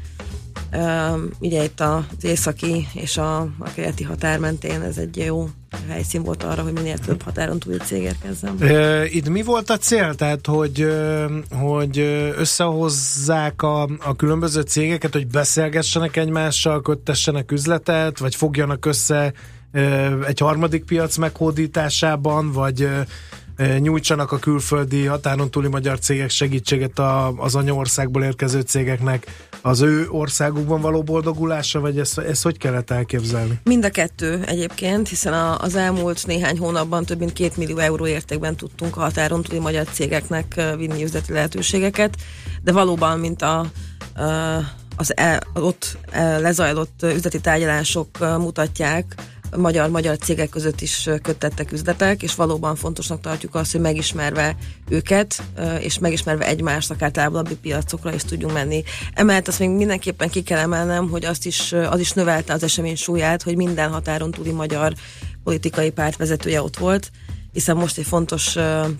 Ugye itt az északi és a, a keleti határ mentén ez egy jó helyszín volt arra, hogy minél több határon túli cég érkezzen. Itt mi volt a cél? Tehát, hogy, hogy összehozzák a, a különböző cégeket, hogy beszélgessenek egymással, köttessenek üzletet, vagy fogjanak össze egy harmadik piac meghódításában, vagy nyújtsanak a külföldi határon túli magyar cégek segítséget az anyaországból érkező cégeknek az ő országukban való boldogulása, vagy ezt, ezt hogy kellett elképzelni? Mind a kettő egyébként, hiszen a, az elmúlt néhány hónapban több mint két millió euró értékben tudtunk a határon túli magyar cégeknek vinni üzleti lehetőségeket, de valóban, mint a, a az el, ott lezajlott üzleti tárgyalások mutatják, magyar-magyar cégek között is köttettek üzletek, és valóban fontosnak tartjuk azt, hogy megismerve őket, és megismerve egymást, akár távolabbi piacokra is tudjunk menni. Emellett azt még mindenképpen ki kell emelnem, hogy azt is, az is növelte az esemény súlyát, hogy minden határon túli magyar politikai párt vezetője ott volt, hiszen most egy fontos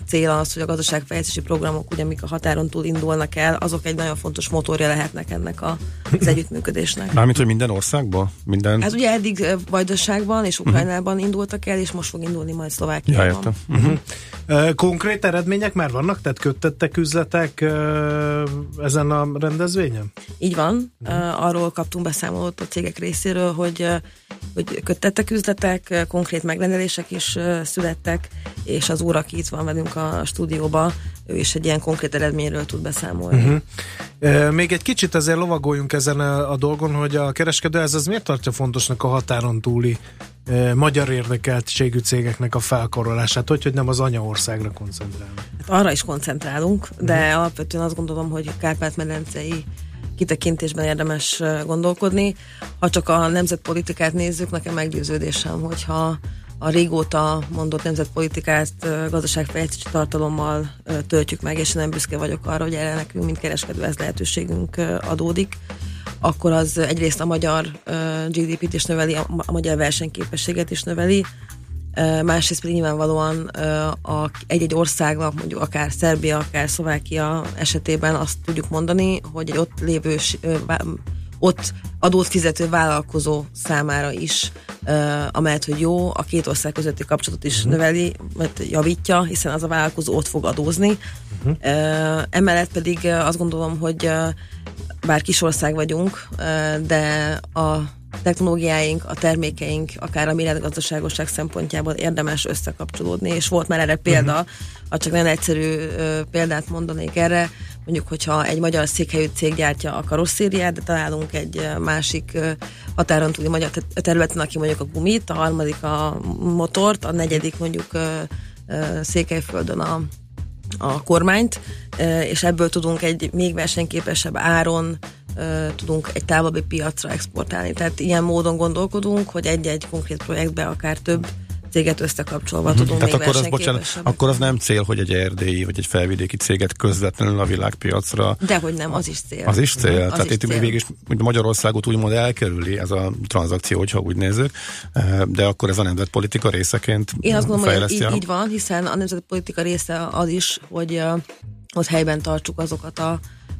cél az, hogy a gazdaságfejlesztési programok, ugye, amik a határon túl indulnak el, azok egy nagyon fontos motorja lehetnek ennek a, az együttműködésnek. Mármint, hogy minden országban? Minden... Hát ugye eddig Vajdaságban és Ukrajnában uh-huh. indultak el, és most fog indulni majd Szlovákiában. Ja, uh-huh. Konkrét eredmények már vannak? Tehát köttettek üzletek ezen a rendezvényen? Így van. Uh-huh. Arról kaptunk beszámolót a cégek részéről, hogy, hogy köttettek üzletek, konkrét megrendelések is születtek, és az úr, aki itt van velünk a stúdióban, ő is egy ilyen konkrét eredményről tud beszámolni. Uh-huh. E, még egy kicsit azért lovagoljunk ezen a, a dolgon, hogy a kereskedőház az miért tartja fontosnak a határon túli e, magyar érdekeltségű cégeknek a felkarolását, hogy, hogy nem az anyaországra koncentrálunk? Hát arra is koncentrálunk, de uh-huh. alapvetően azt gondolom, hogy Kárpát-medencei kitekintésben érdemes gondolkodni. Ha csak a nemzetpolitikát nézzük, nekem meggyőződésem, hogyha a régóta mondott nemzetpolitikát gazdaságfejlesztési tartalommal töltjük meg, és nem büszke vagyok arra, hogy erre nekünk, mint kereskedő, ez lehetőségünk adódik, akkor az egyrészt a magyar gé dé pét is növeli, a magyar versenyképességet is növeli, másrészt pedig nyilvánvalóan egy-egy országnak, mondjuk akár Szerbia, akár Szlovákia esetében azt tudjuk mondani, hogy egy ott lévő, ott adót fizető vállalkozó számára is, amellett, hogy jó, a két ország közötti kapcsolatot is uh-huh. növeli, mert javítja, hiszen az a vállalkozó ott fog adózni. Uh-huh. Emellett pedig azt gondolom, hogy bár kis ország vagyunk, de a technológiáink, a termékeink, akár a méretgazdaságosság szempontjából érdemes összekapcsolódni, és volt már erre példa, uh-huh. ha csak nagyon egyszerű példát mondanék erre, mondjuk, hogyha egy magyar székhelyű cég gyártja a karosszériát, de találunk egy másik határon túli magyar területen, aki mondjuk a gumit, a harmadik a motort, a negyedik mondjuk Székelyföldön a, a kormányt, és ebből tudunk egy még versenyképesebb áron tudunk egy távolabbi piacra exportálni. Tehát ilyen módon gondolkodunk, hogy egy-egy konkrét projektbe akár több céget összekapcsolva hmm. tudunk. Tehát még akkor, az, bocsánat, akkor az nem cél, hogy egy erdélyi vagy egy felvidéki céget közvetlenül a világpiacra. Dehogy nem, az is cél. Az is cél. Az Tehát is itt cél. Végig Magyarországot úgymond elkerüli ez a tranzakció, hogyha úgy nézzük, de akkor ez a nemzetpolitika részeként fejleszti. Én azt gondolom, hogy így, így van, hiszen a nemzetpolitika része az is, hogy ott helyben tartsuk azokat a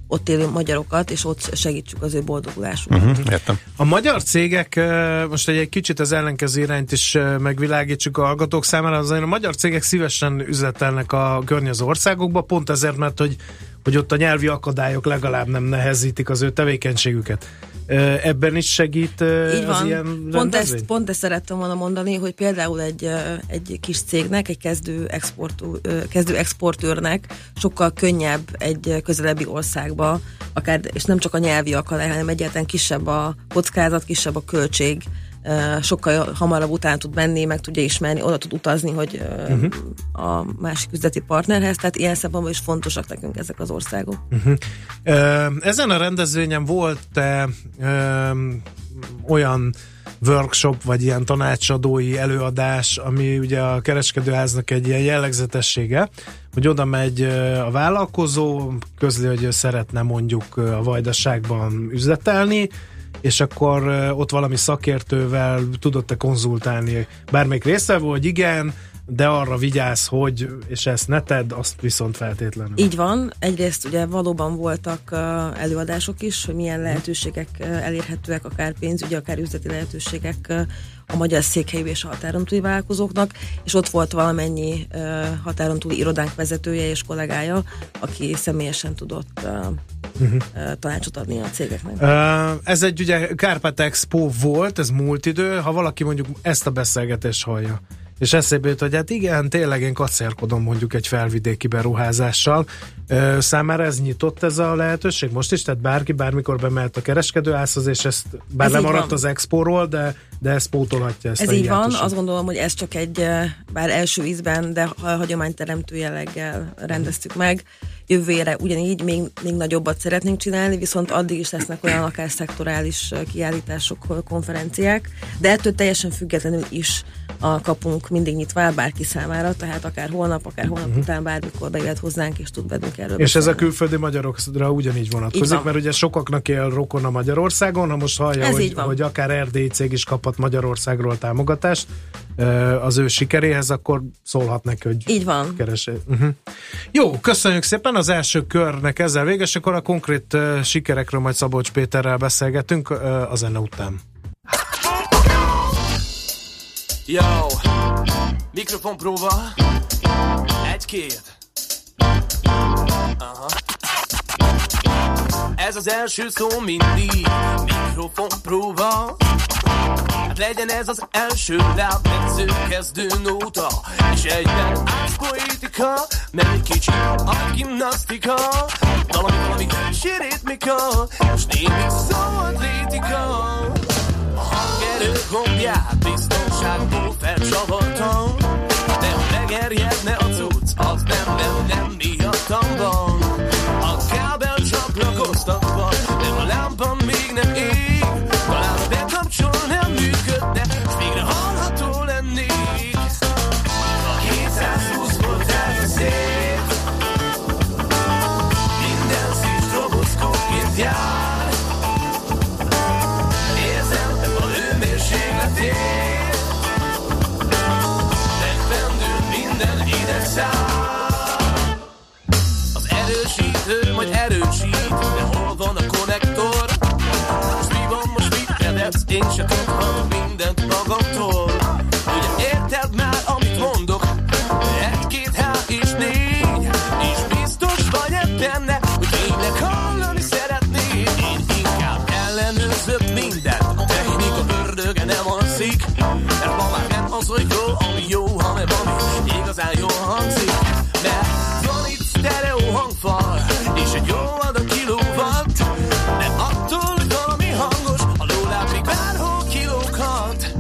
ott élő magyarokat, és ott segítsük az ő boldogulásukat. Uh-huh, értem. A magyar cégek, most egy kicsit az ellenkező irányt is megvilágítsuk a hallgatók számára, azért a magyar cégek szívesen üzletelnek a környező országokba, pont ezért, mert hogy, hogy ott a nyelvi akadályok legalább nem nehezítik az ő tevékenységüket. Ebben is segít így az van. Ilyen pont ezt, pont ezt szerettem volna mondani, hogy például egy, egy kis cégnek, egy kezdő, exportú, kezdő exportőrnek sokkal könnyebb egy közelebbi országba, akár, és nem csak a nyelvi akadály, hanem egyáltalán kisebb a kockázat, kisebb a költség sokkal hamarabb után tud menni, meg tudja ismerni, oda tud utazni, hogy uh-huh. a másik üzleti partnerhez, tehát ilyen szempontból is fontosak nekünk ezek az országok. Uh-huh. Ezen a rendezvényen volt-e um, olyan workshop, vagy ilyen tanácsadói előadás, ami ugye a kereskedőháznak egy ilyen jellegzetessége, hogy oda megy a vállalkozó, közli, hogy szeretne mondjuk a Vajdaságban üzletelni, és akkor ott valami szakértővel tudott-e konzultálni bármelyik résztvevő, hogy igen, de arra vigyázz, hogy, és ezt ne tedd, azt viszont feltétlenül. Így van, egyrészt ugye valóban voltak előadások is, hogy milyen lehetőségek elérhetőek, akár pénzügyi, akár üzleti lehetőségek a magyar székhelyű és a határon túli vállalkozóknak, és ott volt valamennyi határon túli irodánk vezetője és kollégája, aki személyesen tudott uh-huh. tanácsot adni a cégeknek. Ez egy ugye Kárpát Expo volt, ez múlt idő, ha valaki mondjuk ezt a beszélgetést hallja, és eszébe jut, hogy hát igen, tényleg én kacérkodom mondjuk egy felvidéki beruházással. Ö, számára ez nyitott ez a lehetőség most is? Tehát bárki bármikor bemehet a kereskedőházhoz, és ezt bár ez lemaradt az expóról, de, de ezt pótolhatja. Ezt ez a így van, azt gondolom, hogy ez csak egy, bár első ízben, de hagyományteremtő jelleggel rendeztük meg. Jövőre ugyanígy még, még nagyobbat szeretnénk csinálni, viszont addig is lesznek olyan akár szektorális kiállítások, konferenciák, de ettől teljesen függetlenül is a kapunk mindig nyitva áll bárki számára, tehát akár holnap, akár holnap uh-huh. után bármikor bejöhet hozzánk, és tud bennünk erről. És beszélni. Ez a külföldi magyarokra ugyanígy vonatkozik, mert ugye sokaknak él rokona Magyarországon, ha most hallja, hogy, hogy akár erdélyi cég is kaphat Magyarországról támogatást az ő sikeréhez, akkor szólhat neki, hogy így van. Keresé. Uh-huh. Jó, köszönjük szépen, az első körnek ezzel véges, akkor a konkrét uh, sikerekről majd Szabolcs Péterrel beszélgetünk uh, a zene után. Jó, mikrofon próba, egy-két. Aha. Ez az első szó mindig, mikrofon próba. Hát legyen ez az első láb, tetsző kezdő nóta. És egyben ászpoétika, meg egy kicsit agymnasztika. Valami, valami hősi ritmika, és némi szóatlétika. A hangerő gombját biztonságból felcsavartam, de ha megerjedne a cucc, az nem, nem, nem miattam van. A kábel csak lakoztatva, de a lámpa még nem ég, talán bekapcsol nem működne, és végre hallható lennék. A kétszázhúsz volt rá a szép, minden szív roboszkóként jár. Az erősítő majd erősít, de hol van a konnektor? Most mi van, most mit vedesz? Én se tudtam mindent magamtól. Ugye érted már, amit mondok? Egy, két, há és négy. És biztos vagy ebben, hogy tényleg hallani szeretnéd. Én inkább ellenőrzök mindent, a technika ördöge nem alszik. Mert ma már nem az, hogy jó, ami jó, hanem ami igazán jó hangzik. Mert van itt sztereó hangfal, és egy jó adag kilóvatt. De attól, hogy valami hangos, a lóláb még bárhol kilóghat.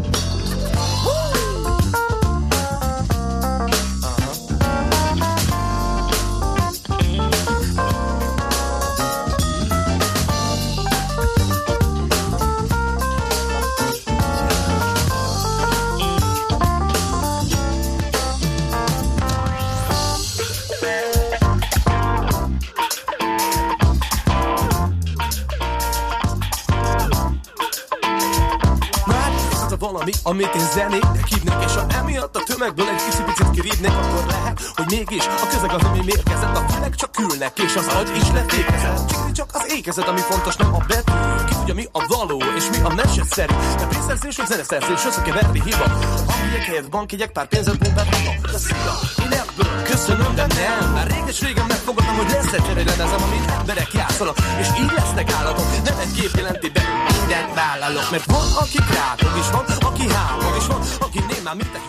Amit én zenéknek hívnak, és ha emiatt a tömegből egy kicsit kirívnek, akkor lehet, hogy mégis a közeg az, ami mérkezett, a fülek csak ülnek, és az agy is letékezett. Csíkni csak az ékezet, ami fontos, nem a betű. Ki tudja, mi a való, és mi a meseszerű. De pénzszerzés, vagy zeneszerzés, összekeverni hiba. Amíg helyett bankjegyek, pár pénzet, bombát, bombát, de szia. Én ebből köszönöm, de nem. Már réges régen megfogadtam, hogy lesz egy cserélendezem, amit emberek játszanak, és így lesznek állatok, nem egy gép jelenti be. mindent vállalok, mert van, aki krátok, és van, aki hámog, és van, aki némán mindegy.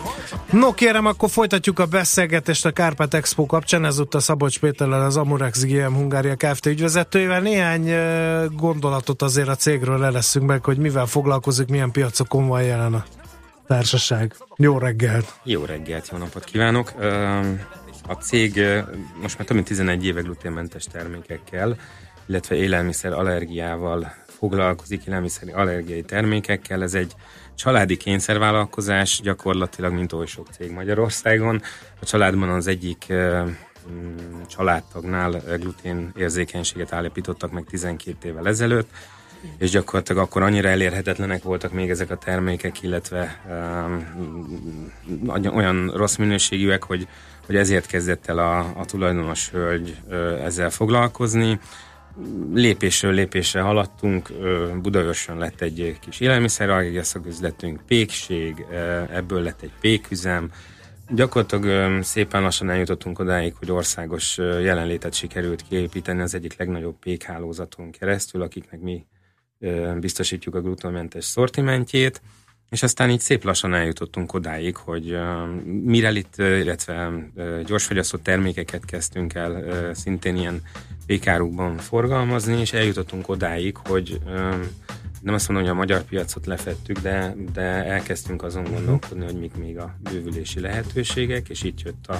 No kérem, akkor folytatjuk a beszélgetést a Kárpát Expo kapcsán, ezúttal Szabolcs Péterrel, az Amurex gé em Hungária Kft. Ügyvezetőjével. Néhány gondolatot azért a cégről elesszünk meg, hogy mivel foglalkozik, milyen piacokon van jelen a társaság. Jó reggelt! Jó reggelt, jó napot kívánok! A cég most már több mint tizenegy éve gluténmentes termékekkel, illetve élelmiszer allergiával foglalkozik, élelmiszer allergiai termékekkel. Ez egy családi kényszervállalkozás, gyakorlatilag mint oly sok cég Magyarországon. A családban az egyik családtagnál gluténérzékenységet állapítottak meg tizenkét évvel ezelőtt, és gyakorlatilag akkor annyira elérhetetlenek voltak még ezek a termékek, illetve um, olyan rossz minőségűek, hogy, hogy ezért kezdett el a, a tulajdonos hölgy uh, ezzel foglalkozni. Lépésről lépésre haladtunk, uh, Budaörsön lett egy kis élelmiszerallergia szaküzletünk, Pékség, uh, ebből lett egy péküzem. Gyakorlatilag uh, szépen lassan eljutottunk odáig, hogy országos uh, jelenlétet sikerült kiépíteni az egyik legnagyobb pékhálózaton keresztül, akiknek mi biztosítjuk a gluténmentes szortimentjét, és aztán így szép lassan eljutottunk odáig, hogy mirelit, illetve gyorsfogyasztott termékeket kezdtünk el szintén ilyen pékárukban forgalmazni, és eljutottunk odáig, hogy nem azt mondom, hogy a magyar piacot lefettük, de, de elkezdtünk azon gondolkodni, hogy mik még a bővülési lehetőségek, és itt jött a,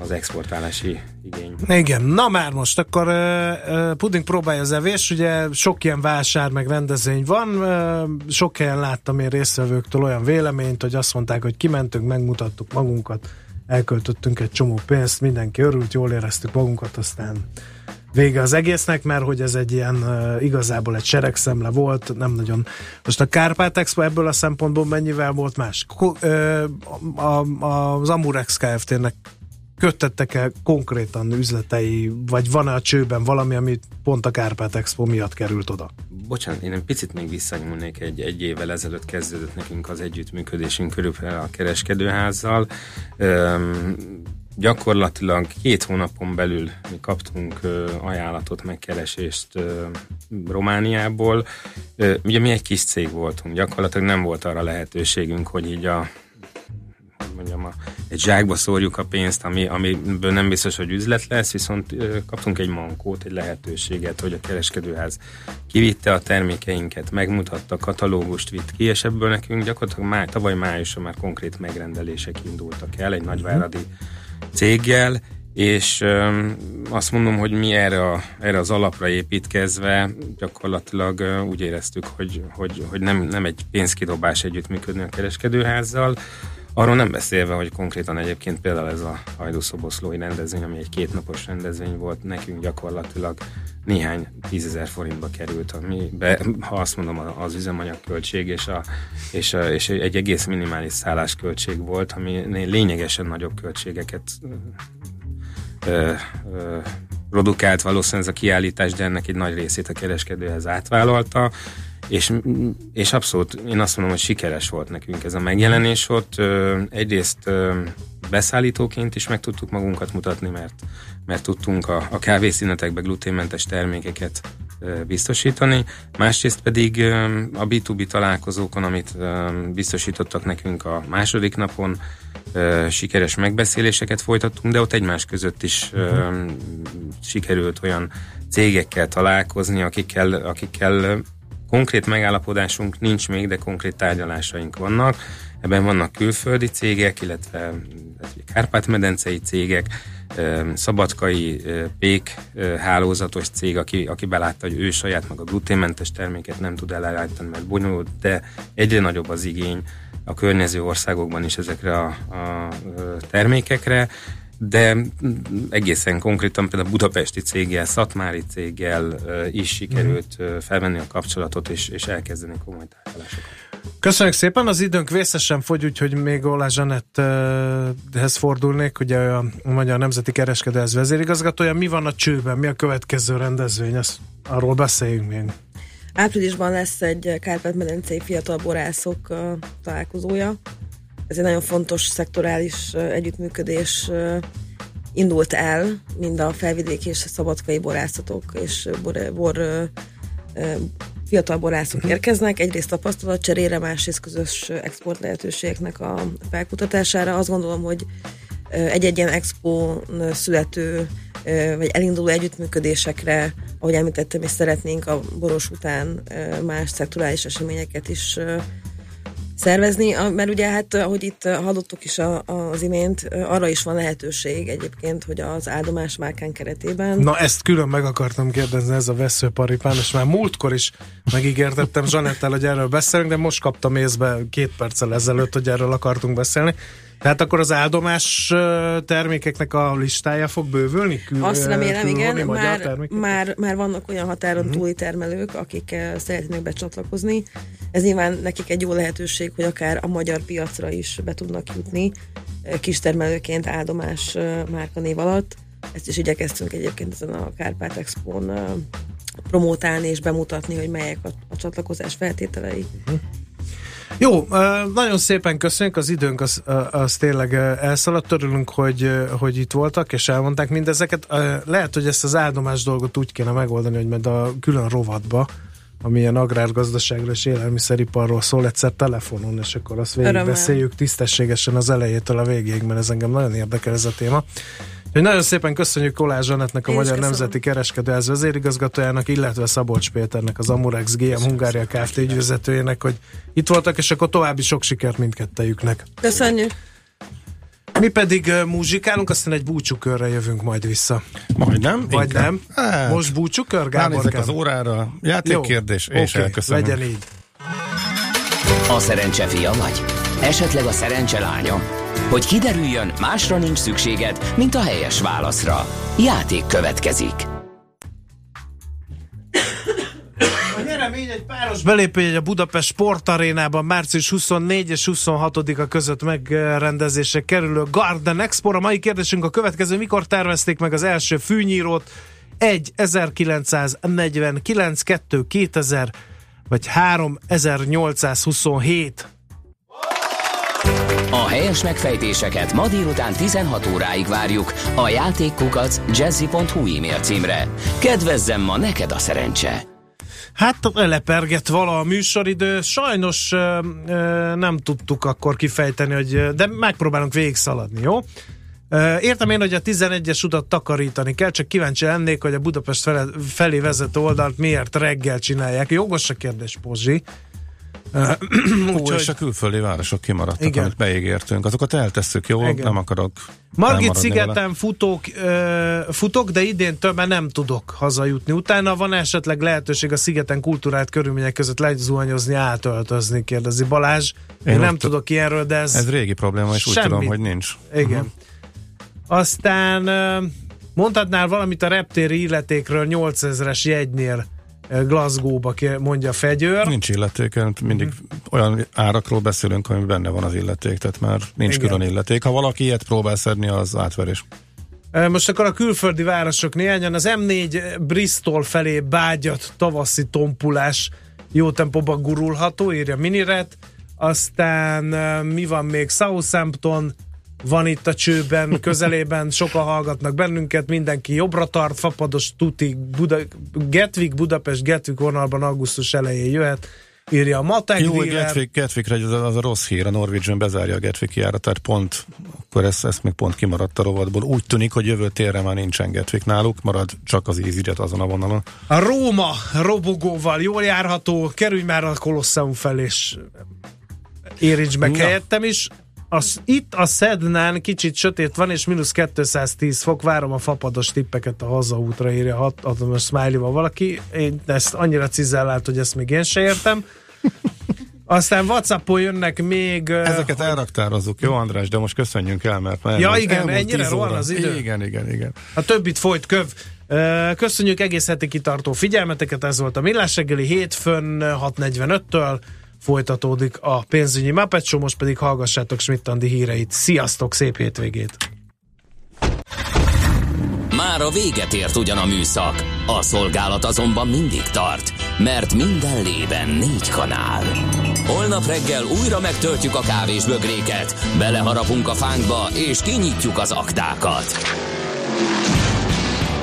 az exportálási igény. Igen, na már most, akkor uh, puding próbálja az evés, ugye sok ilyen vásár meg rendezvény van, uh, sok helyen láttam én résztvevőktől olyan véleményt, hogy azt mondták, hogy kimentünk, megmutattuk magunkat, elköltöttünk egy csomó pénzt, mindenki örült, jól éreztük magunkat, aztán vége az egésznek, mert hogy ez egy ilyen uh, igazából egy seregszemle volt, nem nagyon. Most a Kárpát Expo ebből a szempontból mennyivel volt más? Ko- ö, a, a, az Amurex Kft-nek köttettek-e konkrétan üzletei, vagy van-e a csőben valami, ami pont a Kárpát Expo miatt került oda? Bocsánat, én egy picit még visszanyúlnék, egy, egy évvel ezelőtt kezdődött nekünk az együttműködésünk körülbelül a kereskedőházzal. Öm, Gyakorlatilag két hónapon belül mi kaptunk ö, ajánlatot, megkeresést ö, Romániából. Ö, ugye mi egy kis cég voltunk, gyakorlatilag nem volt arra lehetőségünk, hogy így a, hogy mondjam, a, egy zsákba szórjuk a pénzt, ami, amiből nem biztos, hogy üzlet lesz, viszont ö, kaptunk egy mankót, egy lehetőséget, hogy a kereskedőház kivitte a termékeinket, megmutatta, katalógust vitt ki, és ebből nekünk gyakorlatilag máj, tavaly májuson már konkrét megrendelések indultak el, egy nagyváradi céggel, és ö, azt mondom, hogy mi erre, a, erre az alapra építkezve gyakorlatilag ö, úgy éreztük, hogy, hogy, hogy nem, nem egy pénzkidobás együttműködni a kereskedőházzal, arról nem beszélve, hogy konkrétan egyébként például ez a hajdúszoboszlói rendezvény, ami egy kétnapos rendezvény volt, nekünk gyakorlatilag néhány tízezer forintba került, amibe, ha azt mondom, az üzemanyagköltség és, a, és, a, és egy egész minimális szállásköltség volt, ami lényegesen nagyobb költségeket ö, ö, produkált valószínűleg ez a kiállítás, de ennek egy nagy részét a kereskedőhez átvállalta, és, és abszolút én azt mondom, hogy sikeres volt nekünk ez a megjelenés ott. Egyrészt beszállítóként is meg tudtuk magunkat mutatni, mert, mert tudtunk a, a kávészínetekbe gluténmentes termékeket biztosítani. Másrészt pedig a bé kettő bé találkozókon, amit biztosítottak nekünk a második napon, sikeres megbeszéléseket folytattunk, de ott egymás között is uh-huh. sikerült olyan cégekkel találkozni, akikkel, akikkel konkrét megállapodásunk nincs még, de konkrét tárgyalásaink vannak. Ebben vannak külföldi cégek, illetve kárpát-medencei cégek, szabadkai pék hálózatos cég, aki, aki belátta, hogy ő saját maga gluténmentes terméket nem tud elállítani, mert bonyolult, de egyre nagyobb az igény a környező országokban is ezekre a, a termékekre, de egészen konkrétan például budapesti céggel, szatmári céggel is sikerült felvenni a kapcsolatot, és, és elkezdeni komoly tárgyalásokat. Köszönjük szépen, az időnk vészesen fogy, úgyhogy még Olá Zsanetthez fordulnék, ugye a Magyar Nemzeti Kereskedőház vezérigazgatója. Mi van a csőben, mi a következő rendezvény? Ezt, arról beszéljünk még. Áprilisban lesz egy Kárpát-medencei fiatal borászok uh, találkozója. Ez egy nagyon fontos szektorális uh, együttműködés uh, indult el, mind a felvidéki és a szabadkai borászatok és bor, bor uh, uh, fiatal borászok érkeznek, egyrészt tapasztalatcserére, másrészt közös export lehetőségeknek a felkutatására. Azt gondolom, hogy egy-egy ilyen expón születő vagy elinduló együttműködésekre, ahogy említettem, és szeretnénk a boros után más szektorális eseményeket is szervezni, mert ugye hát, ahogy itt hallottuk is a, az imént, arra is van lehetőség egyébként, hogy az áldomás márkán keretében... Na ezt külön meg akartam kérdezni, ez a veszőparipán, és már múltkor is megígértettem Zsanettel, hogy erről beszélünk, de most kaptam észbe két perccel ezelőtt, hogy erről akartunk beszélni. Tehát akkor az áldomás termékeknek a listája fog bővülni? Kül, Azt remélem, igen. Már, már, már vannak olyan határon uh-huh. túli termelők, akik szeretnének becsatlakozni. Ez nyilván nekik egy jó lehetőség, hogy akár a magyar piacra is be tudnak jutni kistermelőként áldomás márkanév alatt. Ezt is igyekeztünk egyébként ezen a Kárpát Expón promótálni és bemutatni, hogy melyek a, a csatlakozás feltételei. Uh-huh. Jó, nagyon szépen köszönjük, az időnk az, az tényleg elszaladt, örülünk, hogy, hogy itt voltak, és elmondták mindezeket. Lehet, hogy ezt az áldomás dolgot úgy kéne megoldani, hogy majd a külön rovatba, ami ilyen agrárgazdaságról és élelmiszeriparról szól, egyszer telefonon, és akkor azt végigbeszéljük tisztességesen az elejétől a végéig, mert ez engem nagyon érdekel ez a téma. Úgyhogy nagyon szépen köszönjük Kolász Zsanetnek, a Magyar Nemzeti Kereskedőház vezérigazgatójának, illetve Szabolcs Péternek, az Amurex gé em Hungária Kft. Ügyvezetőjének, hogy itt voltak, és akkor további sok sikert mindkettejüknek. Köszönjük! Mi pedig muzsikálunk, aztán egy búcsúkörre jövünk majd vissza. Majdnem. Vagy nem. Hát, most búcsúkör, Gábor? Ránézek az órára, játékkérdés, és okay, elköszönöm. Legyen így. A szerencse fia vagy? Esetleg a szerencse lánya? Hogy kiderüljön, másra nincs szükséged, mint a helyes válaszra. Játék következik. A nyeremény egy páros belépőjegy a Budapest sportarénában március huszonnégy és huszonhatodika között megrendezésre kerülő Garden Expo-ra. Mai kérdésünk a következő: mikor tervezték meg az első fűnyírót? egy ezerkilencszáznegyvenkilenc, kettő kétezer vagy három ezernyolcszázhuszonhét? A helyes megfejtéseket ma délután tizenhat óráig várjuk a játékkukac jazzy pont hu e-mail címre. Kedvezzem ma neked a szerencse! Hát lepergett vala a műsoridő, sajnos ö, ö, nem tudtuk akkor kifejteni, hogy, de megpróbálunk végigszaladni, jó? Ö, értem én, hogy a tizenegyes utat takarítani kell, csak kíváncsi lennék, hogy a Budapest fele, felé vezető oldalt miért reggel csinálják. Jogos a kérdés, Pozsi. Hú, úgy, és a külföldi városok kimaradtak, igen, amit beígértünk. Azokat eltesszük, jó? Igen. Nem akarok. Margit-szigeten futok, futok, de idén többen nem tudok hazajutni. Utána van esetleg lehetőség a szigeten kultúrát körülmények között lezuhanyozni, átöltözni, kérdezi Balázs. Én, Én nem tudok ilyenről, de ez... Ez régi probléma, és semmit. Úgy tudom, hogy nincs. Igen. Uh-huh. Aztán mondhatnál valamit a reptéri illetékről nyolcezres jegynél Glasgow-ba, mondja Fegyőr. Nincs illeték, mindig mm. olyan árakról beszélünk, ami benne van az illeték, tehát már nincs, igen, külön illeték. Ha valaki ilyet próbál szedni, az átverés. Most akkor a külföldi városok néhányan. Az em négy Bristol felé bágyat tavaszi tompulás jó tempóban gurulható, írja Miniret. Aztán mi van még? Southampton van itt a csőben, közelében, sokan hallgatnak bennünket, mindenki jobbra tart, fapados tuti, Buda, Gatwick, Budapest Gatwick vonalban augusztus elején jöhet, írja a Matek. Jó, Gatwick, Gatwickre az, az a rossz hír, a Norwegian bezárja a Gatwick járatát, pont, akkor ez, ez még pont kimaradt a rovatból. Úgy tűnik, hogy jövő térre már nincsen Gatwick náluk, marad csak az EasyJet azon a vonalon. A Róma robogóval jól járható, kerülj már a Colosseum fel, és érints meg helyettem is. Az, itt a Szednán kicsit sötét van, és mínusz kétszáztíz fok, várom a fapados tippeket a hazaútra, írja hat, hatalmas smiley-val valaki. Én ezt annyira cizellált, hogy ezt még én se értem. Aztán WhatsAppon jönnek még... Ezeket hogy... elraktározzuk, jó András, de most köszönjünk el, mert már... Ja igen, ennyire van az idő. Igen, igen, igen. A többit folyt köv. Köszönjük egész heti kitartó figyelmeteket, ez volt a Millás reggeli, hétfőn hat negyvenöttől. Folytatódik a pénzügyi Muppet Show, most pedig hallgassátok Schmidt Andi híreit. Sziasztok, szép hétvégét! Már a véget ért ugyan a műszak, a szolgálat azonban mindig tart, mert minden lében négy kanál. Holnap reggel újra megtöltjük a kávés bögréket, beleharapunk a fánkba és kinyitjuk az aktákat.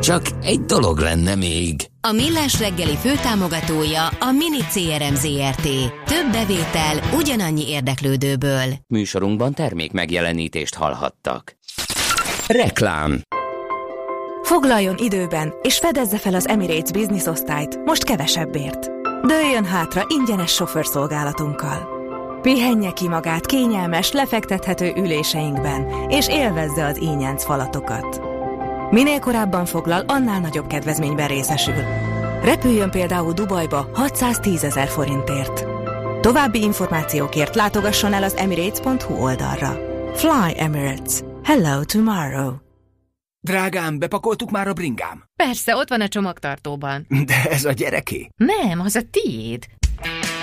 Csak egy dolog lenne még. A Millás reggeli főtámogatója a Mini cé er em zé er té. Több bevétel ugyanannyi érdeklődőből. Műsorunkban termék megjelenítést hallhattak. Reklám. Foglaljon időben, és fedezze fel az Emirates Business osztályt most kevesebbért. Dőljön hátra ingyenes sofőrszolgálatunkkal. Pihenje ki magát kényelmes, lefektethető üléseinkben, és élvezze az ínyenc falatokat. Minél korábban foglal, annál nagyobb kedvezményben részesül. Repüljön például Dubajba hatszáztízezer forintért. További információkért látogasson el az emirates pont hu oldalra. Fly Emirates. Hello tomorrow. Drágám, bepakoltuk már a bringám? Persze, ott van a csomagtartóban. De ez a gyereké? Nem, az a tiéd.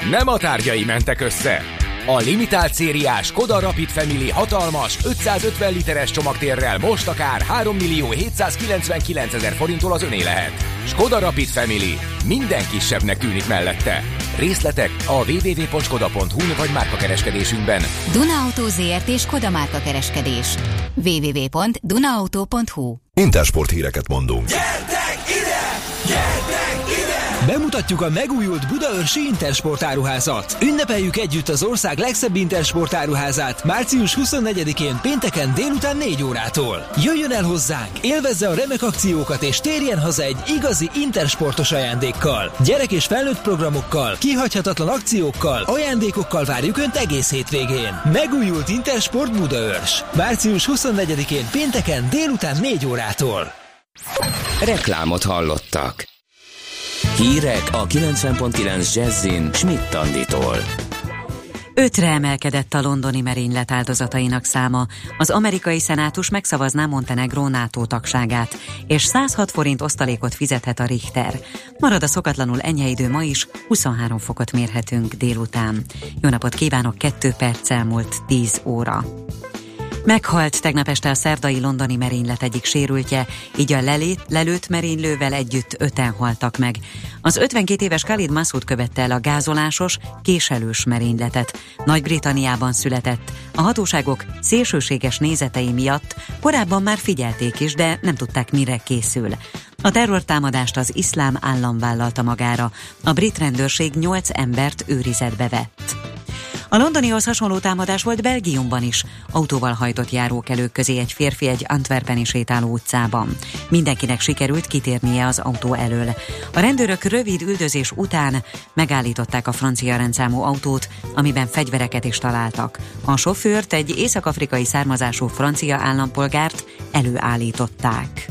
Nem a tárgyai mentek össze. A limitált szériás Skoda Rapid Family hatalmas, ötszázötven literes csomagtérrel most akár hárommillió-hétszázkilencvenkilencezer forinttól az öné lehet. Skoda Rapid Family. Minden kisebbnek tűnik mellette. Részletek a double-u double-u double-u pont skoda pont hu vagy márkakereskedésünkben. Duna Autó zé er té Skoda márkakereskedés. double-u double-u double-u pont duna autó pont hu. Intersport híreket mondunk. Gyertek ide! Gyertek ide! Bemutatjuk a megújult budaörsi Intersport áruházat. Ünnepeljük együtt az ország legszebb Intersport áruházát március huszonnegyedikén pénteken délután négy órától. Jöjjön el hozzánk, élvezze a remek akciókat és térjen haza egy igazi intersportos ajándékkal. Gyerek és felnőtt programokkal, kihagyhatatlan akciókkal, ajándékokkal várjuk Önt egész hétvégén. Megújult Intersport Budaörs. március huszonnegyedikén pénteken délután négy órától. Reklámot hallottak. Hírek a kilencven pont kilenc Jazzin Schmidt Anditól. Ötre emelkedett a londoni merénylet áldozatainak száma. Az amerikai szenátus megszavazná Montenegró NATO tagságát, és száz hat forint osztalékot fizethet a Richter. Marad a szokatlanul enyhe idő ma is, huszonhárom fokot mérhetünk délután. Jó napot kívánok, kettő perccel múlt tíz óra. Meghalt tegnap este a szerdai londoni merénylet egyik sérültje, így a lelét, lelőtt merénylővel együtt öten haltak meg. Az ötvenkét éves Khalid Massoud követte el a gázolásos, késelős merényletet. Nagy-Britanniában született. A hatóságok szélsőséges nézetei miatt korábban már figyelték is, de nem tudták, mire készül. A terrortámadást az iszlám állam vállalta magára. A brit rendőrség nyolc embert őrizetbe vett. A londonihoz hasonló támadás volt Belgiumban is. Autóval hajtott járókelők közé egy férfi egy antwerpeni sétáló utcában. Mindenkinek sikerült kitérnie az autó elől. A rendőrök rövid üldözés után megállították a francia rendszámú autót, amiben fegyvereket is találtak. A sofőrt, egy észak-afrikai származású francia állampolgárt előállították.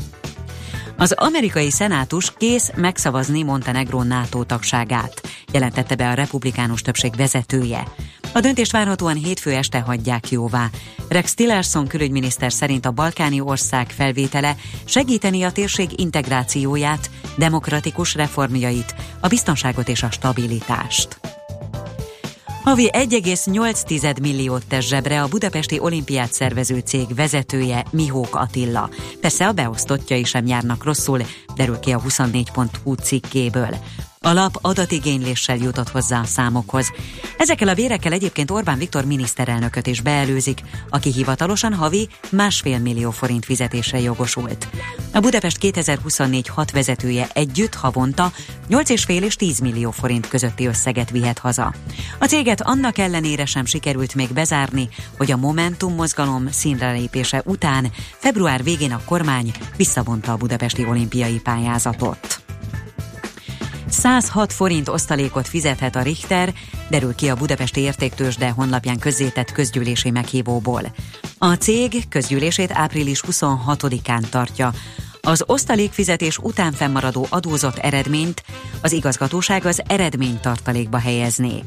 Az amerikai szenátus kész megszavazni Montenegró NATO tagságát, jelentette be a republikánus többség vezetője. A döntést várhatóan hétfő este hagyják jóvá. Rex Tillerson külügyminiszter szerint a balkáni ország felvétele segíteni a térség integrációját, demokratikus reformjait, a biztonságot és a stabilitást. Havi egy egész nyolc milliót tesz zsebre a budapesti olimpiát szervező cég vezetője, Mihók Attila. Persze a beosztottjai sem járnak rosszul, derül ki a huszonnégy pont hu cikkéből. A lap adatigényléssel jutott hozzá a számokhoz. Ezekkel a bérekkel egyébként Orbán Viktor miniszterelnököt is beelőzik, aki hivatalosan havi másfél millió forint fizetésre jogosult. A Budapest kétezer-huszonnégy hat vezetője együtt havonta nyolc egész öt és tíz millió forint közötti összeget vihet haza. A céget annak ellenére sem sikerült még bezárni, hogy a Momentum mozgalom színrelépése után február végén a kormány visszavonta a budapesti olimpiai pályázatot. száz hat forint osztalékot fizethet a Richter, derül ki a budapesti értéktőzsde honlapján közzétett közgyűlési meghívóból. A cég közgyűlését április huszonhatodikán tartja. Az osztalékfizetés után fennmaradó adózott eredményt az igazgatóság az eredménytartalékba helyezné.